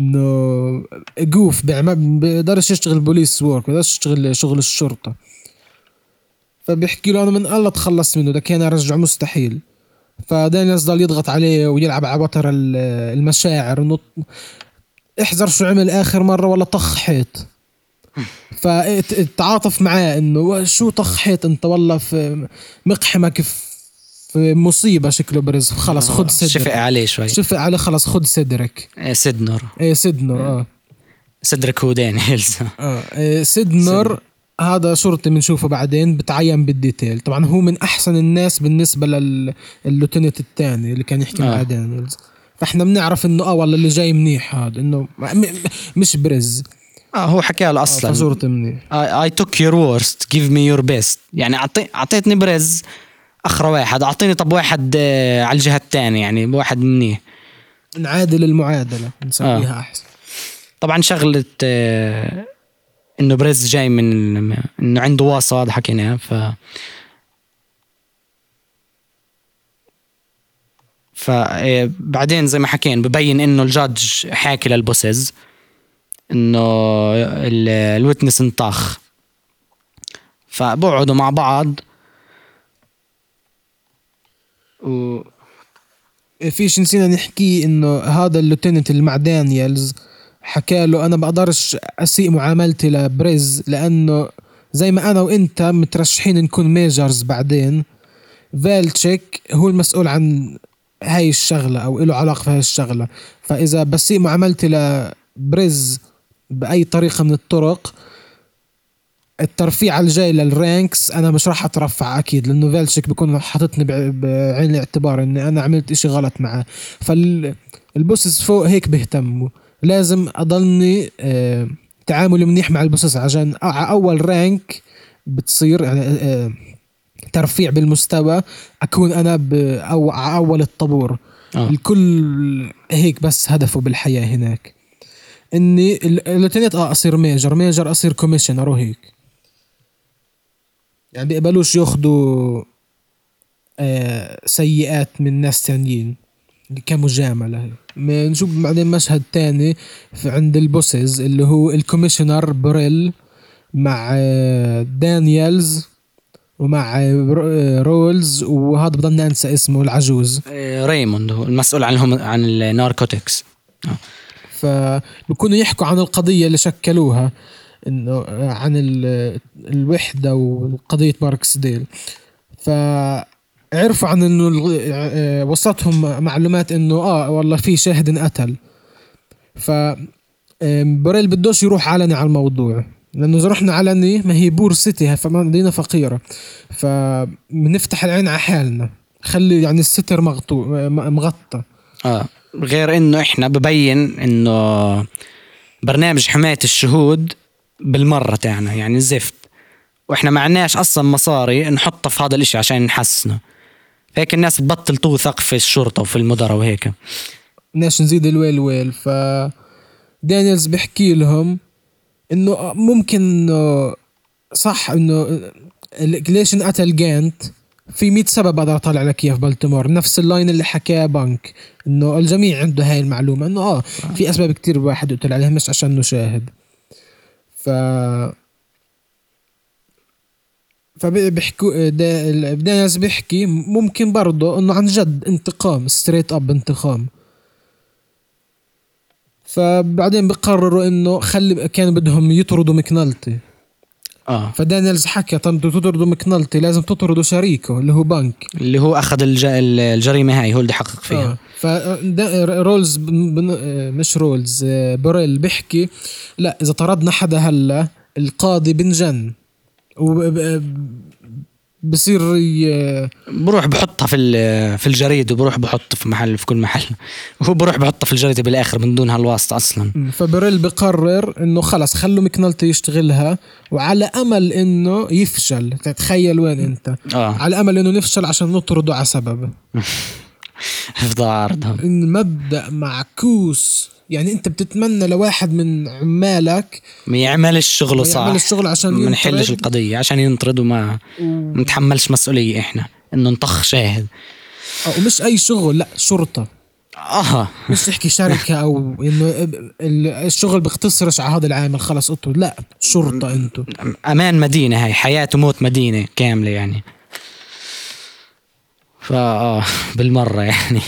إنه جوف بيقدرش يشتغل بوليس وورك، بيقدرش يشتغل شغل الشرطة. فبيحكي له أنا من الله تخلص منه، ده كان أرجعه مستحيل. فدانيالز ضل يضغط عليه ويلعب على وتر المشاعر، انه احذر شو عمل اخر مره ولا طخ حيط. فتعاطف معاه انه شو طخ حيط انت، والله في مقحمك في مصيبه شكله برز، خلص خد صدرك، شفق عليه شوي، شفق عليه خلص خد صدرك. ايه سيدنر ايه سيدنر اه صدرك هو دانيالز. اه ايه سيدنر هذا شرطي بنشوفه بعدين بتعين بالديتيل، طبعا هو من احسن الناس بالنسبه لللوتينت الثاني اللي كان يحكي آه. مع دانيالز. فاحنا بنعرف انه اه والله اللي جاي منيح هذا، انه مش برز. اه هو حكى له اصلا شرطي منيح، اي توك يور ورست جيف مي يور بيست، يعني اعطي اعطيتني برز اخر واحد، اعطيني طب واحد آه على الجهه الثانيه، يعني واحد منيح، نعادل المعادله نسويها آه. احسن. طبعا شغله آه إنه بريز جاي من إنه عنده واسطة، هذا حكيناه. ف فبعدين زي ما حكين ببين إنه الجادج حاكي للبوسز إنه الويتنس انطخ، فبقعدوا مع بعض. و فيش نسينا نحكي إنه هذا اللوتينت اللي مع دانيالز حكى له أنا بقدرش أسيء معاملتي لبريز، لأنه زي ما أنا وإنت مترشحين نكون ميجرز بعدين، فالتشيك هو المسؤول عن هاي الشغلة أو إله علاقة في هاي الشغلة، فإذا بسيء معاملتي لبريز بأي طريقة من الطرق الترفيع الجاي للرانكس أنا مش راح أترفع أكيد، لأنه فالتشيك بيكون حاطتني بعين الاعتبار إني أنا عملت إشي غلط معه. فالبوسز فوق هيك بيهتموا، لازم أضلني أه تعامل منيح مع البوسس عشان أول رانك بتصير يعني أه ترفيع بالمستوى أكون أنا بأو أول الطابور. آه. الكل هيك بس هدفه بالحياة هناك إني اللوتينيت آه أصير ميجر، ميجر أصير كوميشنر وهيك، يعني بيقبلوش ياخدوا أه سيئات من ناس تانيين كمجاملة. نشوف بعدين مشهد تاني عند البوسز اللي هو الكوميشنر بوريل مع دانيالز ومع رولز، وهذا بضلنا أنسى اسمه العجوز ريموند، المسؤول عنهم عن الناركوتكس. فبكونوا يحكوا عن القضية اللي شكلوها إنه عن الوحدة وقضية باركسديل. ف عرفوا عن انه وصلتهم معلومات انه اه والله في شاهد انقتل. ف بوريل بدوش يروح علني على الموضوع، لانه اذا رحنا علني ما هي بور سيتي، فمدينه فقيره، فبنفتح العين على حالنا، خلي يعني الستر مغطو مغطى. اه غير انه احنا ببين انه برنامج حمايه الشهود بالمره تاعنا يعني زفت، واحنا ما عناش اصلا مصاري نحطه في هذا الاشي عشان نحسنه. هيك الناس بتبطل توثق في الشرطه وفي المدراء وهيك. بدناش نزيد الويل ويل. ف دانيالز بحكي لهم انه ممكن صح انه ليش انقتل جانت في مية سبب اقدر اطلع لك اياه في بالتيمور، نفس اللاين اللي حكاه بنك انه الجميع عنده هاي المعلومه انه اه في اسباب كتير واحد قتل عليها مش عشان نشاهد. ف فبيحكوا دانيالز بيحكي ممكن برضه انه عن جد انتقام ستريت اب انتقام. فبعدين بقرروا انه خلي كان بدهم يطردوا مكنلتي. اه فدانيالز حكى طب تطردوا مكنلتي لازم تطردوا شريكه اللي هو بنك اللي هو اخذ الج... الجريمه هاي هو اللي حقق فيها. آه. فرولز بن... مش رولز بوريل بيحكي لا اذا طردنا حدا هلا القاضي بنجن وبصير ي... بروح بحطها في في الجريدة وبروح بحطها في محل في كل محل وهو بروح بحطها في الجريدة بالآخر من دون هالواسطة أصلا. فبريل بقرر إنه خلص خلوا مكنلتي يشتغلها وعلى أمل إنه يفشل. تتخيل وين أنت؟ آه. على أمل إنه نفشل عشان نطرده على سبب المبدأ معكوس. يعني انت بتتمنى لواحد من عمالك ما يعملش الشغل صح، يعمل الشغل عشان ما نحلش القضيه عشان ينطرد وما ما نتحملش مسؤوليه احنا انه نطخ شاهد. اه ومش اي شغل، لا شرطه. اه مش تحكي شركه او انه الشغل بيختصرش على هذا العامل خلص اطرد، لا شرطه انتم امان مدينه، هاي حياه وموت مدينه كامله يعني. فا بالمره يعني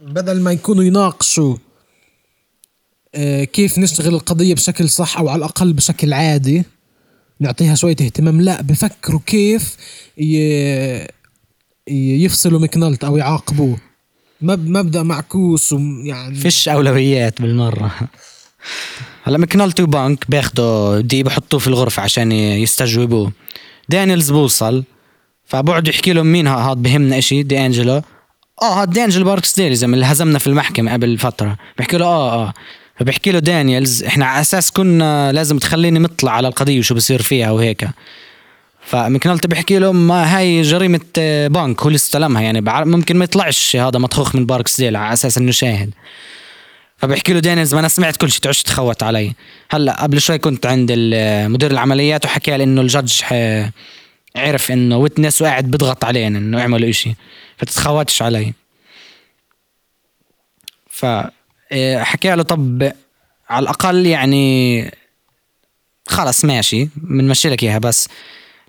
بدل ما يكونوا يناقشوا كيف نشتغل القضية بشكل صح أو على الأقل بشكل عادي نعطيها شوية اهتمام، لا بفكروا كيف يفصلوا مكنلت أو يعاقبوه. مبدأ معكوس ويعني فيش أولويات بالمرة. هلا مكنلت وبانك بياخدوا دي بحطوه في الغرفة عشان يستجوبوه. دانيالز بوصل فبعد يحكي لهم مين هاد بهمنا إشي دانجلو. اه هاد دانجل باركسديل زي اللي هزمنا في المحكمة قبل فترة. بحكي له اه اه فبحكي له دانيالز احنا على اساس كنا لازم تخليني مطلع على القضية وشو بصير فيها وهيك. فمكنلت بحكي له ما هاي جريمة بنك هو اللي استلمها يعني ممكن ما يطلعش هذا مطخوخ من باركسديل على اساس انه شاهد. فبحكي له دانيالز ما انا سمعت كل شيء تعش تخوت علي. هلا قبل شوي كنت عند مدير العمليات وحكى لي انه الجدج عرف انه ويتنس وقاعد بضغط علينا انه يعملوا اشي فتتخوتش علي. فحكي له طب على الأقل يعني خلص ماشي من مشي لك إياها بس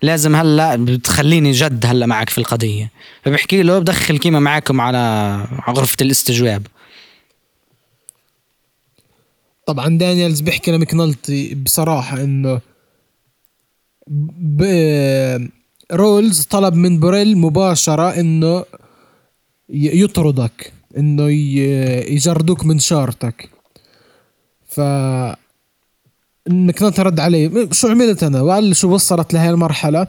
لازم هلأ بتخليني جد هلأ معك في القضية. فبحكي له بدخل كيما معكم على غرفة الاستجواب. طبعا دانيالز بحكي لمكنلتي بصراحة انه ب... رولز طلب من بوريل مباشرة انه يطردك انه يجردوك من شارتك. ف مكنلتي رد عليه شو عملت انا وقال شو وصلت لهي المرحلة.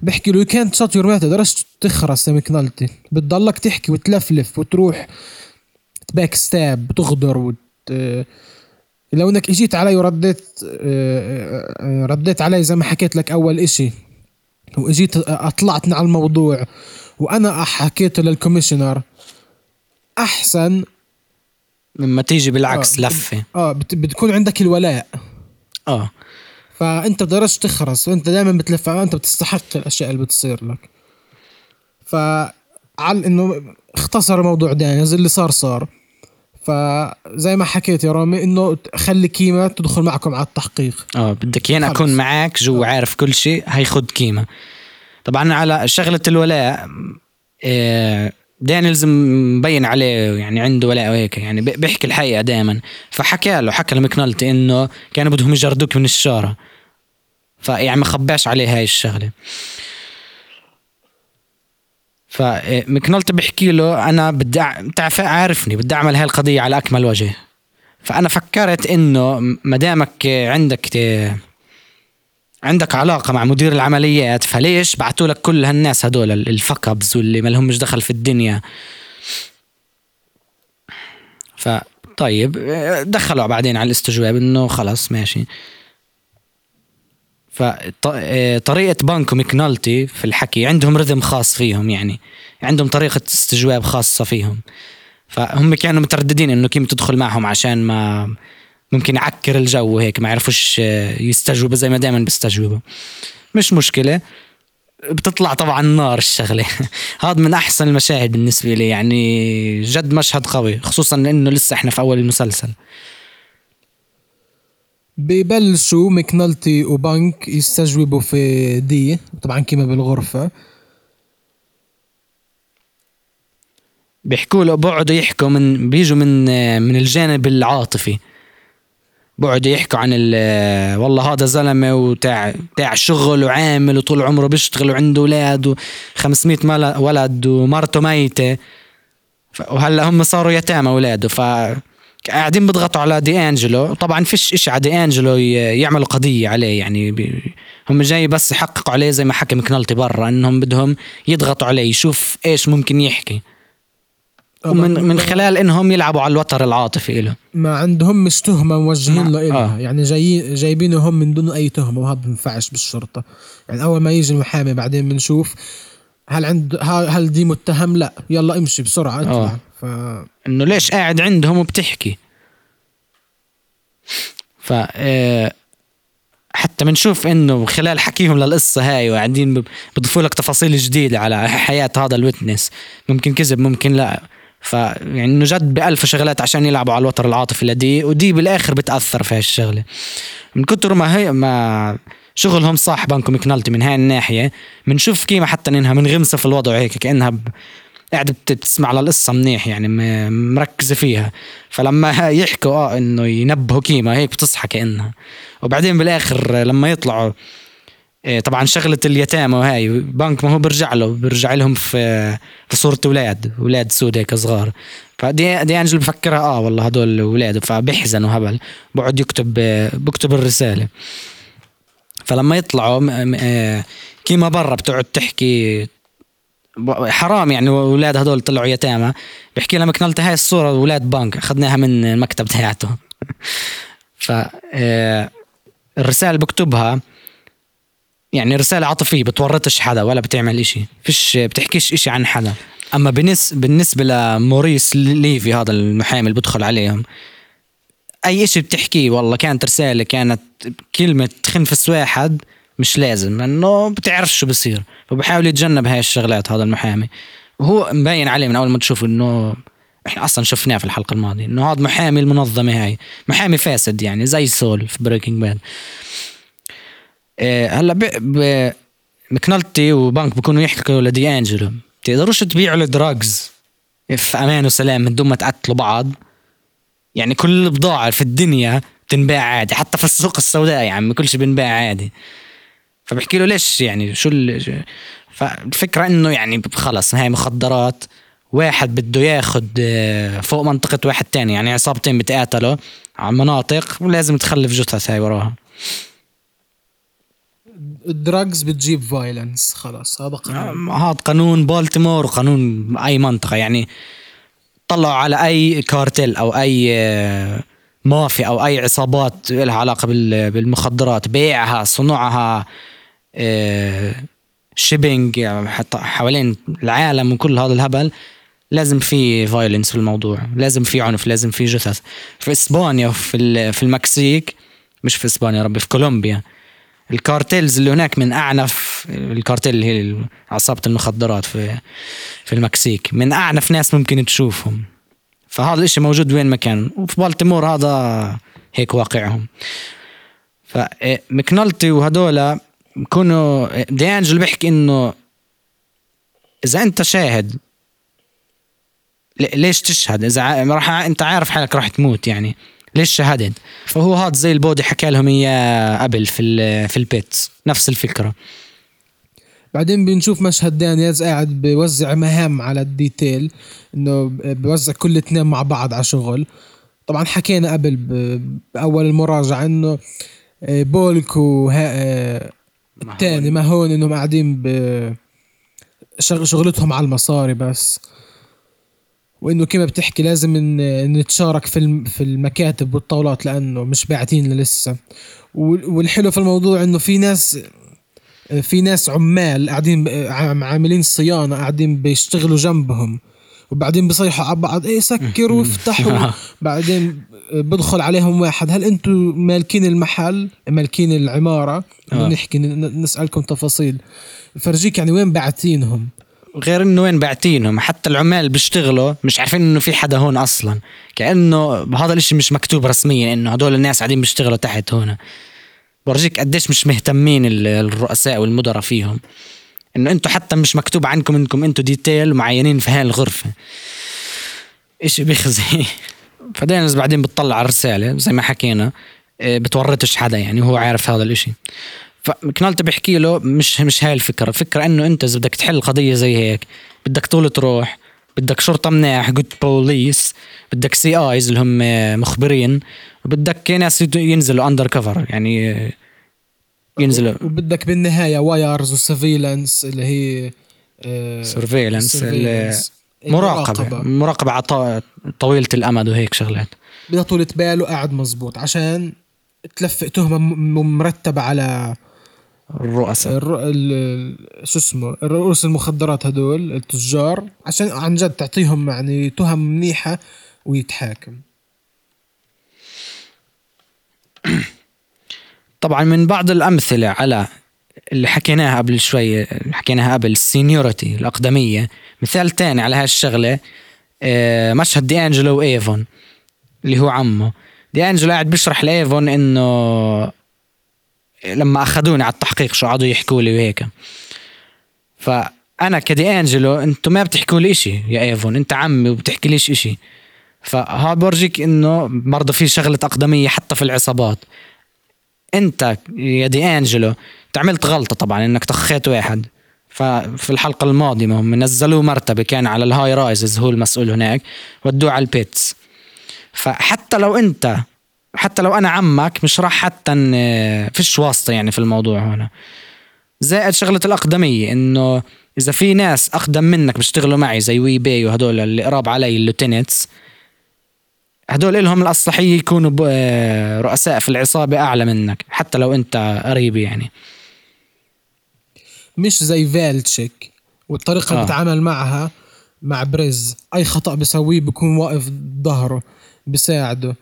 بحكي له كانت شاطر ما تقدرش تخرس يا مكنلتي بتضلك تحكي وتلفلف وتروح تباك ستاب وتغدر وت... لو انك اجيت علي ورديت رديت علي زي ما حكيت لك اول اشي واجيت اطلعتنا على الموضوع وانا حكيته للكوميشنر احسن مما تيجي بالعكس. آه لفه اه بتكون عندك الولاء. اه فانت بدرش تخرس وانت دائما بتلف انت بتستحق الاشياء اللي بتصير لك. فعلى انه اختصر موضوع دانيز اللي صار صار. فزي ما حكيت يا رامي انه خلي كيما تدخل معكم على التحقيق. اه بدك يعني اكون معاك جو عارف كل شيء هيخد كيما. طبعا على شغلة الولاء دانيالز مبين عليه يعني عنده ولاء وهيك يعني بيحكي الحقيقة دائما. فحكى له حكى لمكنلتي انه كانوا بدهم يجردوك من الشارع فيعني ما خباش عليه هاي الشغلة. فمكنلت بحكي له أنا بدي تعرف عارفني بدي أعمل هاي القضية على أكمل وجه. فأنا فكرت إنه مدامك عندك عندك علاقة مع مدير العمليات فليش بعتوا لك كل هالناس هدول الفقبز واللي ما لهم مش دخل في الدنيا. فطيب دخلوا بعدين على الاستجواب إنه خلاص ماشي. فطريقة بانك ومكنالتي في الحكي عندهم رذم خاص فيهم, يعني عندهم طريقة استجواب خاصة فيهم, فهم كانوا مترددين إنه كيم تدخل معهم عشان ما ممكن يعكر الجو وهيك ما يعرفوش يستجوب زي ما دائما بيستجوبوا. مش مشكلة, بتطلع طبعا نار الشغلة. هذا من أحسن المشاهد بالنسبة لي, يعني جد مشهد قوي, خصوصا لأنه لسه إحنا في أول المسلسل. بيبلشوا مكنلتي وبنك يستجوبوا في دي, طبعا كيما بالغرفة بيحكوا له, بقعدوا يحكوا من بيجوا من من الجانب العاطفي, بقعدوا يحكوا عن ال والله هذا زلمة وتاع تاع شغل وعامل وطول عمره بيشتغل وعنده أولاد وخمسمائة ولد ومرته ميتة, وهلا هم صاروا يتامى أولاده, ف قاعدين بضغطوا على دي أنجلو. طبعا فيش إشي على دي أنجلو يعمل قضية عليه, يعني هم جاي بس يحققوا عليه زي ما حكى مكنلتي برا إنهم بدهم يضغطوا عليه يشوف إيش ممكن يحكي, ومن من خلال إنهم يلعبوا على الوتر العاطفي له. ما عندهم تهمة موجهين له إلها, يعني جاي جايبينهم من دون أي تهمة, وهذا منفعش بالشرطة. يعني أول ما يجي المحامي بعدين بنشوف هل عند هل دي متهم, لا يلا امشي بسرعة اطلع. ف... انه ليش قاعد عندهم وبتحكي. ف حتى منشوف انه خلال حكيهم للقصة هاي وقاعدين بضيفوا لك تفاصيل جديدة على حياة هذا الويتنس, ممكن كذب ممكن لا, ف يعني انه جد بألف شغلات عشان يلعبوا على الوتر العاطفي لدي, ودي بالاخر بتأثر في هالشغلة من كتر ما هي ما شغلهم صاح بانكو مكنلتي من هاي الناحية. منشوف كيما حتى إنها منغمسة في الوضع هيك, كأنها قاعدة بتسمع على القصة منيح, يعني مركزة فيها. فلما يحكوا آه إنه ينبهوا كيما هيك بتصحى كأنها. وبعدين بالآخر لما يطلعوا طبعا شغلة اليتامى وهاي بانك ما هو برجع له برجع لهم في في صورة أولاد أولاد سود هيك صغار. فدي دي أنجل بفكرها آه والله هدول أولاده, فبيحزن وهبل بقعد يكتب بكتب الرسالة. فلما يطلعوا كيما برا بتقعد تحكي حرام يعني اولاد هذول طلعوا يتامى, بحكي لها مكنلتي هاي الصوره اولاد بانك اخذناها من المكتب تاعته. ف الرساله بكتبها يعني رساله عاطفيه, بتورطش حدا ولا بتعمل إشي, فيش بتحكيش إشي عن حدا. اما بالنسبه بالنسبه لموريس ليفي هذا المحامي اللي بدخل عليهم, أي إشي بتحكيه والله كانت رسالة كانت كلمة تخنفس واحد مش لازم, لأنه بتعرف شو بصير. فبحاول يتجنب هاي الشغلات هذا المحامي, وهو مبين عليه من أول ما تشوف إنه إحنا أصلا شفناه في الحلقة الماضية إنه هذا محامي المنظمة هاي محامي فاسد, يعني زي سول في بريكنج باد. أه هلا ب... ب... مكنلتي وبنك بكونوا يحكوا لدي أنجلو تقدروش تبيعوا الدراجز في أمان وسلام من دون ما تقتلوا بعض, يعني كل بضاعة في الدنيا بتنباع عادي, حتى في السوق السوداء يا عم كل شيء بنباع عادي. فبحكي له ليش يعني شو ال... فالفكرة انه يعني خلص هاي مخدرات, واحد بده ياخد فوق منطقة واحد تاني, يعني عصابتين بتقاتلوا على مناطق ولازم تخلف جثث هاي وراها. الدراجز بتجيب فايلنس, خلاص هذا قانون, هذا قانون بالتيمور وقانون اي منطقة. يعني طلعوا على أي كارتيل أو أي مافيا أو أي عصابات لها علاقة بالمخدرات, بيعها صنعها شيبينج حوالين العالم وكل هذا الهبل, لازم في فايلنس في الموضوع, لازم في عنف, لازم في جثث. في إسبانيا وفي في المكسيك, مش في إسبانيا ربي في كولومبيا, الكارتيلز اللي هناك من أعنف الكارتيل اللي هي عصابة المخدرات في في المكسيك من أعنف ناس ممكن تشوفهم. فهذا الاشي موجود وين ما كان, وفي بالتيمور هذا هيك واقعهم. فمكنلتي وهدول كونوا دانجل بيحكي إنه إذا أنت شاهد ليش تشهد, إذا راح أنت عارف حالك راح تموت يعني ليش شهدت. فهو هاد زي البودي حكى لهم إياه قبل في في البيت, نفس الفكرة. بعدين بنشوف مشهد دانيالز قاعد بيوزع مهام على الديتيل, إنه بيوزع كل اثنين مع بعض على شغل. طبعا حكينا قبل بأول المراجعة إنه بولك والتاني ما هون إنهم قاعدين بشغلتهم على المصاري بس. وانه كما بتحكي لازم نتشارك في في المكاتب والطاولات لانه مش باعتين لسه. والحلو في الموضوع انه في ناس في ناس عمال قاعدين عاملين صيانه قاعدين بيشتغلوا جنبهم وبعدين بيصيحوا على بعض ايه سكر وافتحوا. بعدين بدخل عليهم واحد هل انتم مالكين المحل مالكين العماره نحكي نسالكم تفاصيل. فرجيك يعني وين بعتينهم غير انه وين بعتينهم. حتى العمال بيشتغلوا مش عارفين انه في حدا هون اصلا كانه هذا الاشي مش مكتوب رسميا انه هدول الناس قاعدين بيشتغلوا تحت هون. برجيك قديش مش مهتمين الرؤساء والمدراء فيهم انه انتم حتى مش مكتوب عنكم انكم انتم ديتيل معينين في هاي الغرفه. اشي بيخزي. فدانيز بعدين بتطلع الرساله زي ما حكينا بتورطش حدا يعني هو عارف هذا الاشي. فمكنالتي بحكي له مش مش هاي الفكرة. فكرة انه انت اذا بدك تحل قضية زي هيك بدك طولة روح بدك شرطة مناح جود بوليس بدك سي ايز اللي هم مخبرين وبدك ناس ينزلوا اندر كفر يعني ينزلوا وبدك بالنهاية وايرز والسيفيلانس اللي هي اه سيرفيلانس مراقبة مراقبة طويلة الامد وهيك شغلات. بدها طولة بال وقاعد مزبوط عشان تلفق تهمة مرتبة على الرؤساء الر... ال... شو اسمه الرؤوس المخدرات هدول التجار عشان عن جد تعطيهم يعني تهم منيحة ويتحاكم. طبعا من بعض الأمثلة على اللي حكيناها قبل شوية حكيناها قبل السينيورتي الأقدمية مثال تاني على هالشغلة مشهد ديانجلو وإيفون اللي هو عمه. ديانجلو قاعد بشرح لإيفون إنه لما أخذوني على التحقيق شو قعدوا يحكوا لي وهيك. فأنا كديانجلو أنتوا ما بتحكوا لي إشي يا إيفون أنت عمي وبتحكي ليش إشي. فها برجيك إنه برضه في شغلة أقدمية حتى في العصابات. أنت يا ديانجلو تعملت غلطة طبعا إنك تخيت واحد. ففي الحلقة الماضية هم نزلوا مرتبة كان على الهاي رايزز هو المسؤول هناك ودوه على البيتس. فحتى لو انت حتى لو انا عمك مش راح حتى فيش واسطة يعني في الموضوع هنا. زائد شغلة الاقدمية انه اذا في ناس اقدم منك بيشتغلوا معي زي وي بي وهدول اللي قراب علي اللوتينتس هدول لهم الاصلحية يكونوا رؤساء في العصابة اعلى منك حتى لو انت قريب يعني مش زي فالتشيك والطريقة اللي آه. بتعامل معها مع بريز اي خطأ بسويه بكون واقف ظهره بساعده.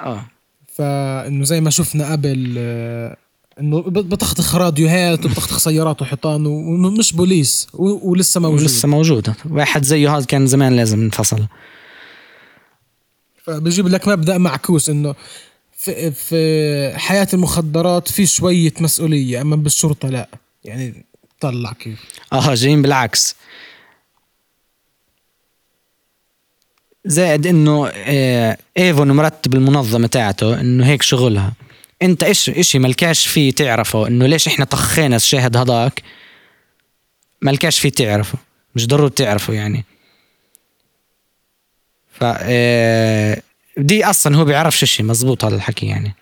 اه فانه زي ما شفنا قبل انه بتخطخ راديوهات وبتخطخ سيارات وحيطان ومش بوليس ولسه موجود ولسه موجود واحد زيه هذا كان زمان لازم انفصل. فبيجيب لك مبدأ معكوس انه في, في حياة المخدرات في شوية مسؤولية اما بالشرطة لا يعني طلع كيف اه جايين بالعكس. زائد انه ايفون مرتب المنظمة تاعته انه هيك شغلها. انت ايش اشي ملكاش فيه تعرفه انه ليش احنا طخينا الشاهد هذاك ملكاش فيه تعرفه مش ضروري تعرفه يعني. ف دي اصلا هو بيعرفش اشي مزبوط هذا الحكي يعني.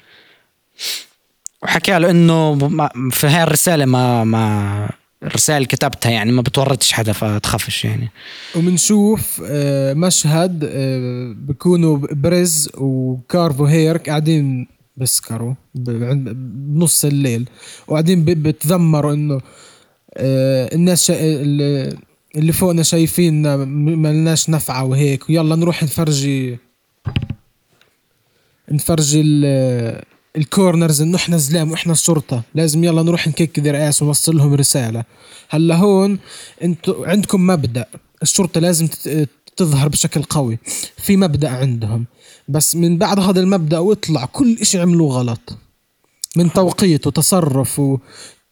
وحكى له انه في هاي الرسالة ما ما الرسالة كتبتها يعني ما بتورطش حدا فتخافش يعني. ومنشوف مشهد بكونوا بريز وكارفو هيرك قاعدين بسكروا بنص الليل وقاعدين بتذمروا انه الناس اللي فوقنا شايفين ما لناش نفعة وهيك ويلا نروح نفرجي نفرجي الكورنرز انه احنا زلام واحنا الشرطة لازم يلا نروح نكيك ذراس ونوصل لهم رسالة. هلا هون انتوا عندكم مبدأ الشرطة لازم تظهر بشكل قوي في مبدأ عندهم بس من بعد هذا المبدأ ويطلع كل اشي عملوه غلط من توقيت وتصرف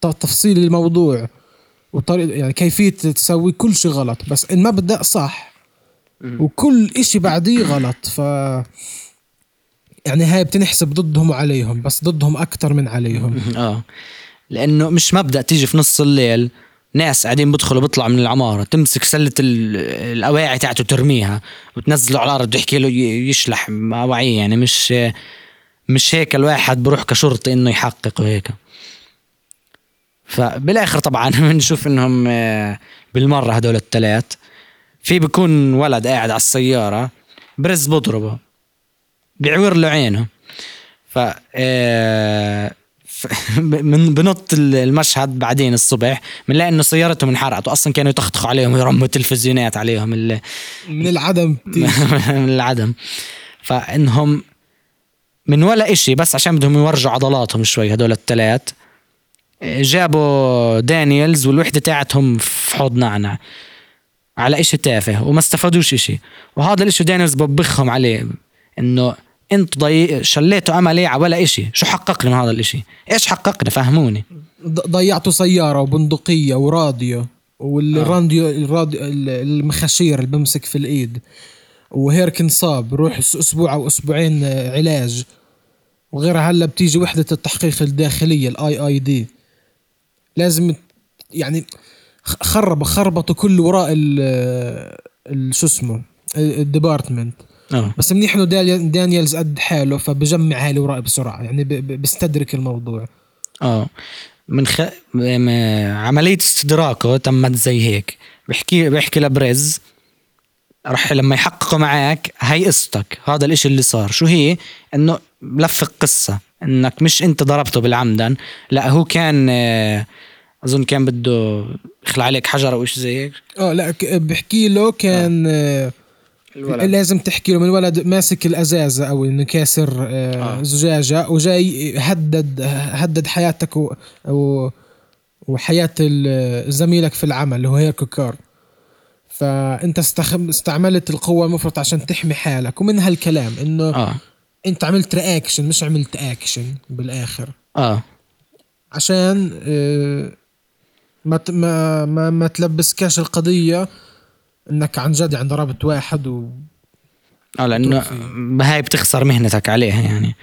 وتفصيل الموضوع وطريقة يعني كيفية تسوي كل شي غلط بس المبدأ صح وكل اشي بعديه غلط. ف يعني هاي بتنحسب ضدهم وعليهم بس ضدهم أكتر من عليهم آه لأنه مش مبدأ تيجي في نص الليل ناس قاعدين بدخلوا بطلع من العمارة تمسك سلة الأواعي تاعته ترميها وتنزله على الأرض وتحكي له يشلح أواعيه يعني مش مش هيك الواحد بروح كشرطي إنه يحقق وهيك. فبالآخر طبعا بنشوف إنهم بالمرة هدول الثلاث في بكون ولد قاعد على السيارة برز بضربه بيعور له عينه ف من بنط المشهد بعدين الصبح بنلاقي انه سيارتهم انحرقت واصلا كانوا يتخطخوا عليهم ويرموا تلفزيونات عليهم اللي من العدم من العدم فانهم من ولا اشي بس عشان بدهم يورجوا عضلاتهم شوي هدول الثلاث جابوا دانييلز والوحده تاعتهم في حوض نعنع على اشي تافه وما استفادوش اشي وهذا الاشي دانييلز ببخهم عليه انه انتوا ضي... شليتوا املي على ولا اشي شو حقق لنا هذا الاشي ايش حققنا فهموني ضيعتوا سيارة وبندقية وراديو والراديو الراديو المخاشير اللي بمسك في الايد وهيرك انصاب روح اسبوع او اسبوعين علاج وغير هلا بتيجي وحدة التحقيق الداخلية الاي اي دي لازم يعني خرب خربطوا كل وراء ال شو اسمه الديبارتمنت أوه. بس منيح انه دانييلز قد حاله فبجمع هالي وراء بسرعه يعني بيستدرك الموضوع اه من خ... م... عمليه استدراكه تمت زي هيك بحكي بحكي لبريز رح لما يحققوا معك هي قصتك هذا الاشي اللي صار شو هي انه لفق قصه انك مش انت ضربته بالعمدا لا هو كان اظن كان بده يخلع عليك حجر او شيء زي هيك اه لا بحكي له كان أوه. الولد. لازم تحكي له من الولد ماسك الأزازة أو إنه كاسر آه. زجاجة وجاي هدد هدد حياتك و... و... وحياة زميلك في العمل اللي هو هيرك وكار فأنت استخ... استعملت القوة المفرطة عشان تحمي حالك ومن هالكلام إنه آه. أنت عملت رياكشن مش عملت أكشن بالآخر آه. عشان آه ما, ت... ما ما ما تلبس كاش القضية انك عن جد عند رابط واحد و اه لانه هاي بتخسر مهنتك عليها يعني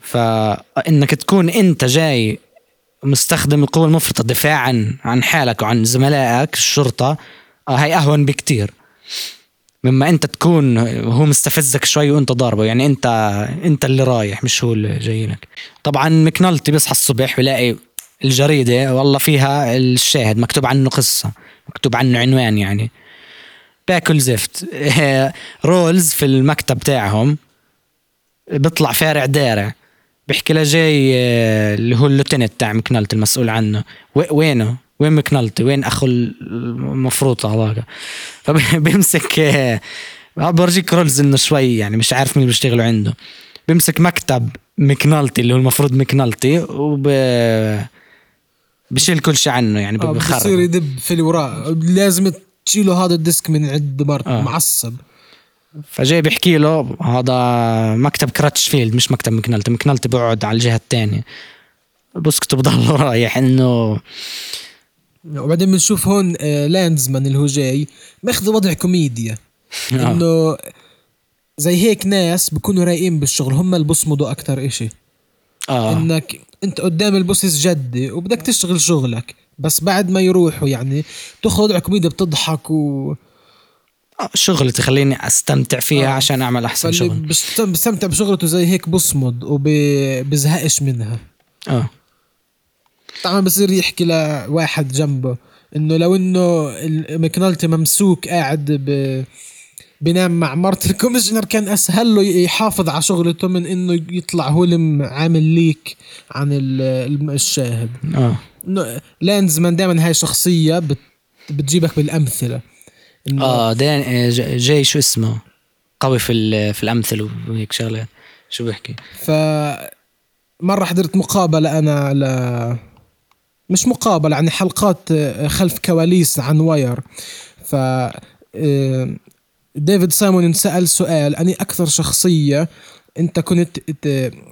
فانك تكون انت جاي مستخدم القوه المفرطه دفاعا عن حالك وعن زملائك الشرطه اه هاي اهون بكتير مما انت تكون هو مستفزك شوي وانت ضاربه يعني انت انت اللي رايح مش هو اللي جاي لك طبعا مكنلتي بيصحى الصبح بلاقي الجريده والله فيها الشاهد مكتوب عنه قصه مكتوب عنه عنوان يعني باكل زفت رولز في المكتب تاعهم بيطلع فارع دارع بيحكي له جاي اللي هو اللوتنت تاع مكنلتي المسؤول عنه وينه وين مكنلتي وين اخو المفروض هذاك فبيمسك برجيك رولز انه شوي يعني مش عارف مين بيشتغلوا عنده بيمسك مكتب مكنلتي اللي هو المفروض مكنلتي وب بشيل كل شيء عنه يعني بخرب بصير يدب في الوراء لازم تشيله هذا الديسك من عند بارت آه. معصب فجاي بيحكي له هذا مكتب كراتشفيلد مش مكتب مكنلتي مكنلتي بقعد على الجهة الثانية بسكت بضل رايح انه وبعدين بنشوف هون لاندزمان اللي هو جاي ماخذ وضع كوميديا آه. انه زي هيك ناس بكونوا رايقين بالشغل هم اللي بصمدوا اكتر اشي آه. انك انت قدام البوسس جدي وبدك تشتغل شغلك بس بعد ما يروحوا يعني تاخذ كوميديا بتضحك و شغلي تخليني استمتع فيها آه. عشان اعمل احسن شغل بستمتع بشغلته زي هيك بصمد وبزهقش منها اه طبعا بصير يحكي لواحد جنبه انه لو انه مكنلتي ممسوك قاعد ب بينام مع مرت الكوميشنر كان أسهل له يحافظ على شغلته من إنه يطلع هو اللي عامل ليك عن الشاهد آه. لانزمان دائما هاي شخصية بت بتجيبك بالأمثلة آه دان جاي شو اسمه قوي في في الأمثلة وهيك شغلة شو بحكي فمرة حضرت مقابلة أنا ل مش مقابلة يعني حلقات خلف كواليس عن واير ف ديفيد سامون انسأل سؤال أني أكثر شخصية أنت كنت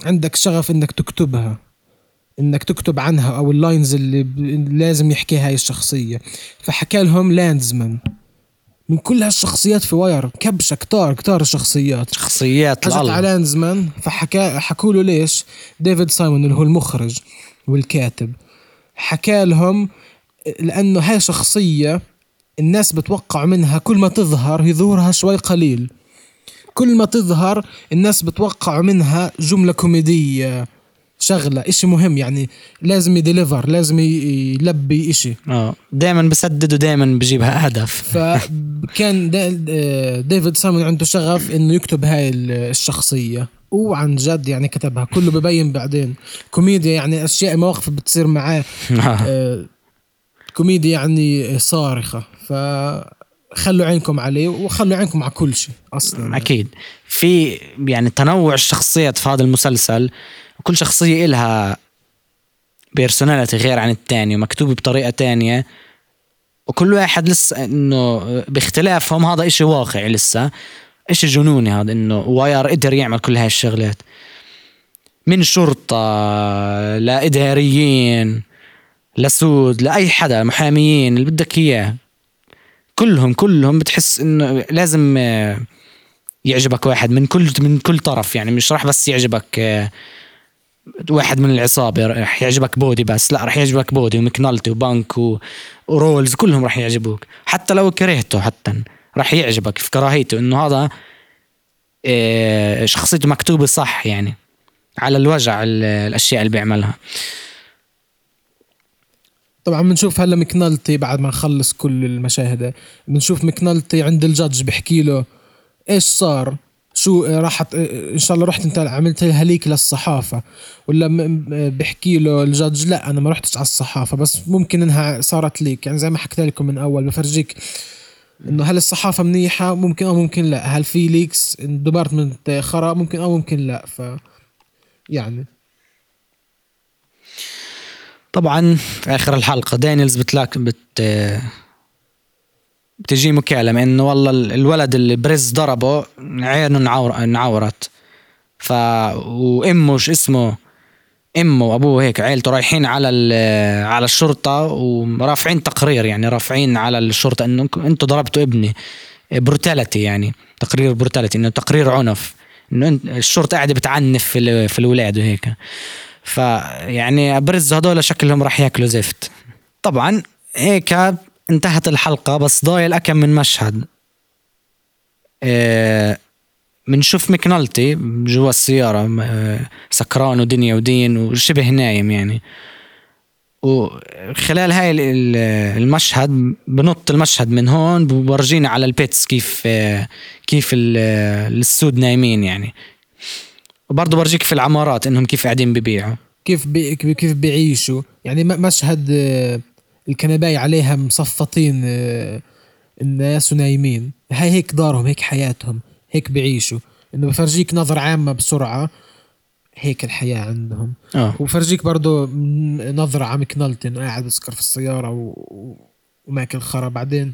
عندك شغف أنك تكتبها أنك تكتب عنها أو اللاينز اللي لازم يحكيها هاي الشخصية فحكى لهم لاندزمان من كل هالشخصيات في واير كبشة كتار كتار الشخصيات شخصيات أجت على لاندزمان فحكى حكوا له ليش ديفيد سامون اللي هو المخرج والكاتب حكى لهم لأنه هاي شخصية الناس بتوقع منها كل ما تظهر يظهرها شوي قليل كل ما تظهر الناس بتوقع منها جملة كوميدية شغله إشي مهم يعني لازم يديليفر لازم يلبي إشي اه دائما بسدد ودائما بجيب هدف. فكان ديفيد سامون عنده شغف إنه يكتب هاي الشخصية وعن جد يعني كتبها كله ببين بعدين كوميديا يعني أشياء مواقف بتصير معاه آه كوميديا يعني صارخة. فخلوا عينكم عليه وخلوا عينكم على كل شيء أصلا أكيد في يعني تنوع الشخصيات في هذا المسلسل كل شخصية إلها بيرسوناليتي غير عن التاني ومكتوبة بطريقة تانية وكل واحد لسه إنه باختلافهم هذا إشي واقعي لسه إشي جنوني هذا إنه واير قدر يعمل كل هاي الشغلات من شرطة لإداريين لسود لأي حدا محاميين اللي بدك إياه كلهم كلهم بتحس إنه لازم يعجبك واحد من كل من كل طرف يعني مش راح بس يعجبك واحد من العصابة رح يعجبك بودي بس لا رح يعجبك بودي ومكنالتي وبانك ورولز كلهم رح يعجبوك حتى لو كرهته حتى رح يعجبك في كراهيته إنه هذا شخصيته مكتوبة صح يعني على الوجع الأشياء اللي بيعملها. طبعا بنشوف هلا مكنالتي بعد ما نخلص كل المشاهدة بنشوف مكنالتي عند الجدج بحكي له إيش صار شو راحت ان شاء الله رحت انت عملت هليك للصحافه ولا بحكي له الجدج لا انا ما رحتش على الصحافه بس ممكن انها صارت ليك يعني زي ما حكيت لكم من اول بفرجيك انه هل الصحافه منيحه ممكن او ممكن لا هل في ليكس ديبارتمنت خرا ممكن او ممكن لا ف يعني طبعا في اخر الحلقه دانيلز بتلاك بت بتجي مكالمة إنه والله الولد اللي برز ضربه عينه نعور نعورت ف وأمه شو اسمه أمه وأبوه هيك عيلته رايحين على ال... على الشرطة ورافعين تقرير يعني رافعين على الشرطة إنه أنتوا ضربتوا ابني بروتاليتي يعني تقرير بروتاليتي إنه تقرير عنف إنه الشرطة قاعدة بتعنف في ال... في الولاد وهيك ف يعني برز هذول شكلهم راح يأكلوا زفت. طبعا هيك انتهت الحلقة بس ضايل أكم من مشهد منشوف مكنالتي جوا السيارة سكران ودنيا ودين وشبه نايم يعني وخلال هاي المشهد بنط المشهد من هون بورجينا على البيتس كيف كيف السود نايمين يعني وبرضو برجيك في العمارات انهم كيف قاعدين ببيعوا كيف بي كيف بيعيشوا يعني مشهد الكنباية عليها مصفطين الناس ونايمين هاي هيك دارهم هيك حياتهم هيك بعيشوا انه بفرجيك نظر عامة بسرعة هيك الحياة عندهم أوه. وبفرجيك برضو نظرة عام مكنالتي انه قاعد بسكر في السيارة و... وماكل خرا بعدين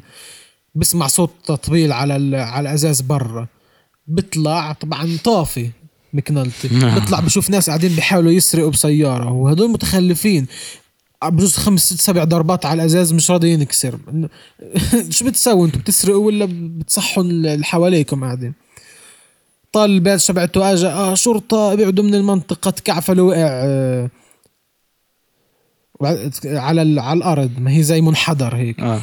بسمع صوت تطبيل على ال... على الازاز برا بطلع طبعا طافي مكنالتي بطلع بشوف ناس قاعدين بيحاولوا يسرقوا بسيارة وهدول متخلفين بجوز خمس ست سبع ضربات على الازاز مش راضيين يكسر شو بتسووا انتوا بتسرقوا ولا بتصحوا اللي حواليكم قاعدين طال البال شبعته اجا اه شرطه ابعدوا من المنطقه تكعفل وقع آه على على الارض ما هي زي منحدر هيك آه.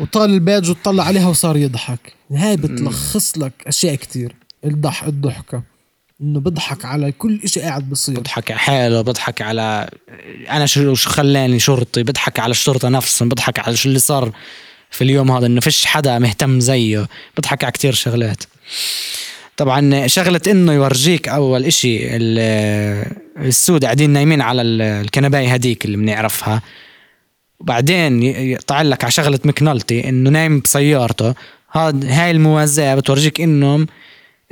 وطال الباج وطلع عليها وصار يضحك. هاي بتلخص لك اشياء كتير الضحك الضحكه انه بضحك على كل اشي قاعد بصير بضحك على حاله بضحك على انا شو خلاني شرطي بضحك على الشرطة نفسهم بضحك على شو اللي صار في اليوم هذا انه فيش حدا مهتم زيه بضحك على كتير شغلات. طبعا شغلة انه يورجيك اول اشي السود قاعدين نايمين على الكنباية هديك اللي بنعرفها وبعدين يطعلك على شغلة مكنالتي انه نايم بسيارته هاي الموازاة بتورجيك انهم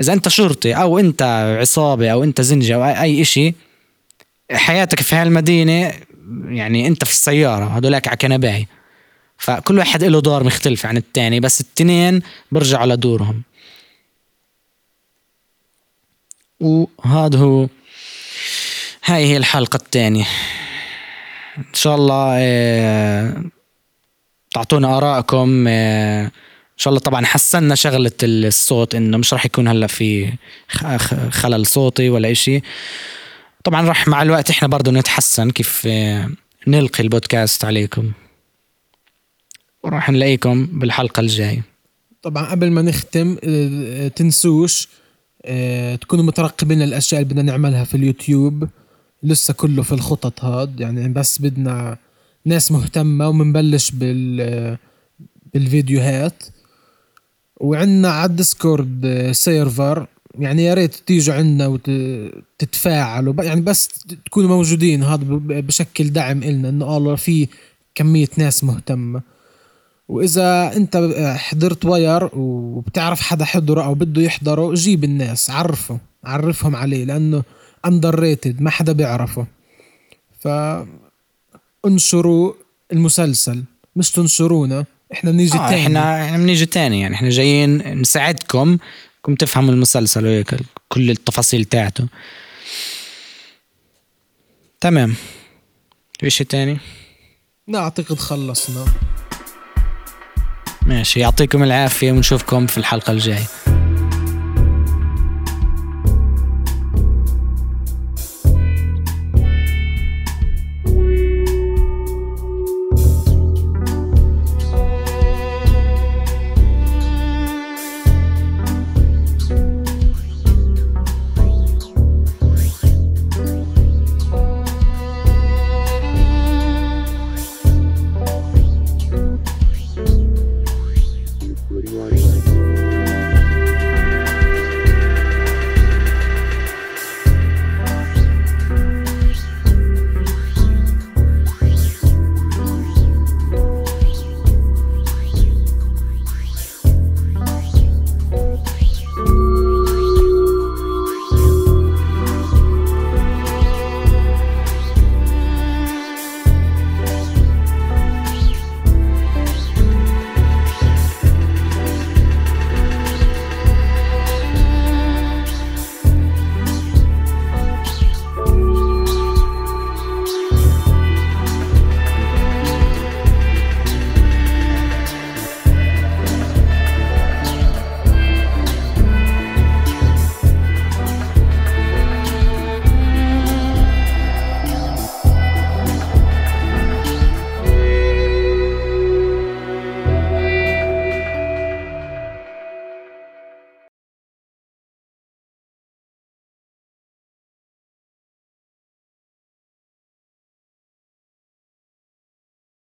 إذا أنت شرطي أو أنت عصابة أو أنت زنجة أو أي إشي حياتك في هالمدينة يعني أنت في السيارة هدولاك على كنباي فكل واحد له دور مختلف عن التاني بس التنين برجعوا على دورهم. وهذا هو هاي هي الحلقة التانية إن شاء الله اه تعطونا آراءكم اه إن شاء الله. طبعا حسنا شغلة الصوت إنه مش راح يكون هلا في خلل صوتي ولا إشي طبعا راح مع الوقت إحنا برضو نتحسن كيف نلقي البودكاست عليكم وراح نلاقيكم بالحلقة الجاية. طبعا قبل ما نختم تنسوش تكونوا مترقبين الأشياء اللي بدنا نعملها في اليوتيوب لسه كله في الخطط هاد يعني، بس بدنا ناس مهتمة ومنبلش بال بالفيديوهات. وعنا على الديسكورد سيرفر يعني، يا ريت تيجوا عنا وتتفاعلوا يعني، بس تكونوا موجودين، هذا بشكل دعم إلنا إنه الله في كمية ناس مهتمة. وإذا أنت حضرت واير وبتعرف حدا حضره أو بده يحضره، جيب الناس، عرفه عرفهم عليه، لأنه underrated ما حدا بيعرفه. فانشروا المسلسل، مش تنشرونا إحنا بنيجي آه تاني، إحنا إحنا بنيجي تاني يعني، إحنا جايين نساعدكم كم تفهموا المسلسل وكل كل التفاصيل تاعته. تمام، إيش تاني؟ لا أعتقد خلصنا. ماشي، يعطيكم العافية ونشوفكم في الحلقة الجاية.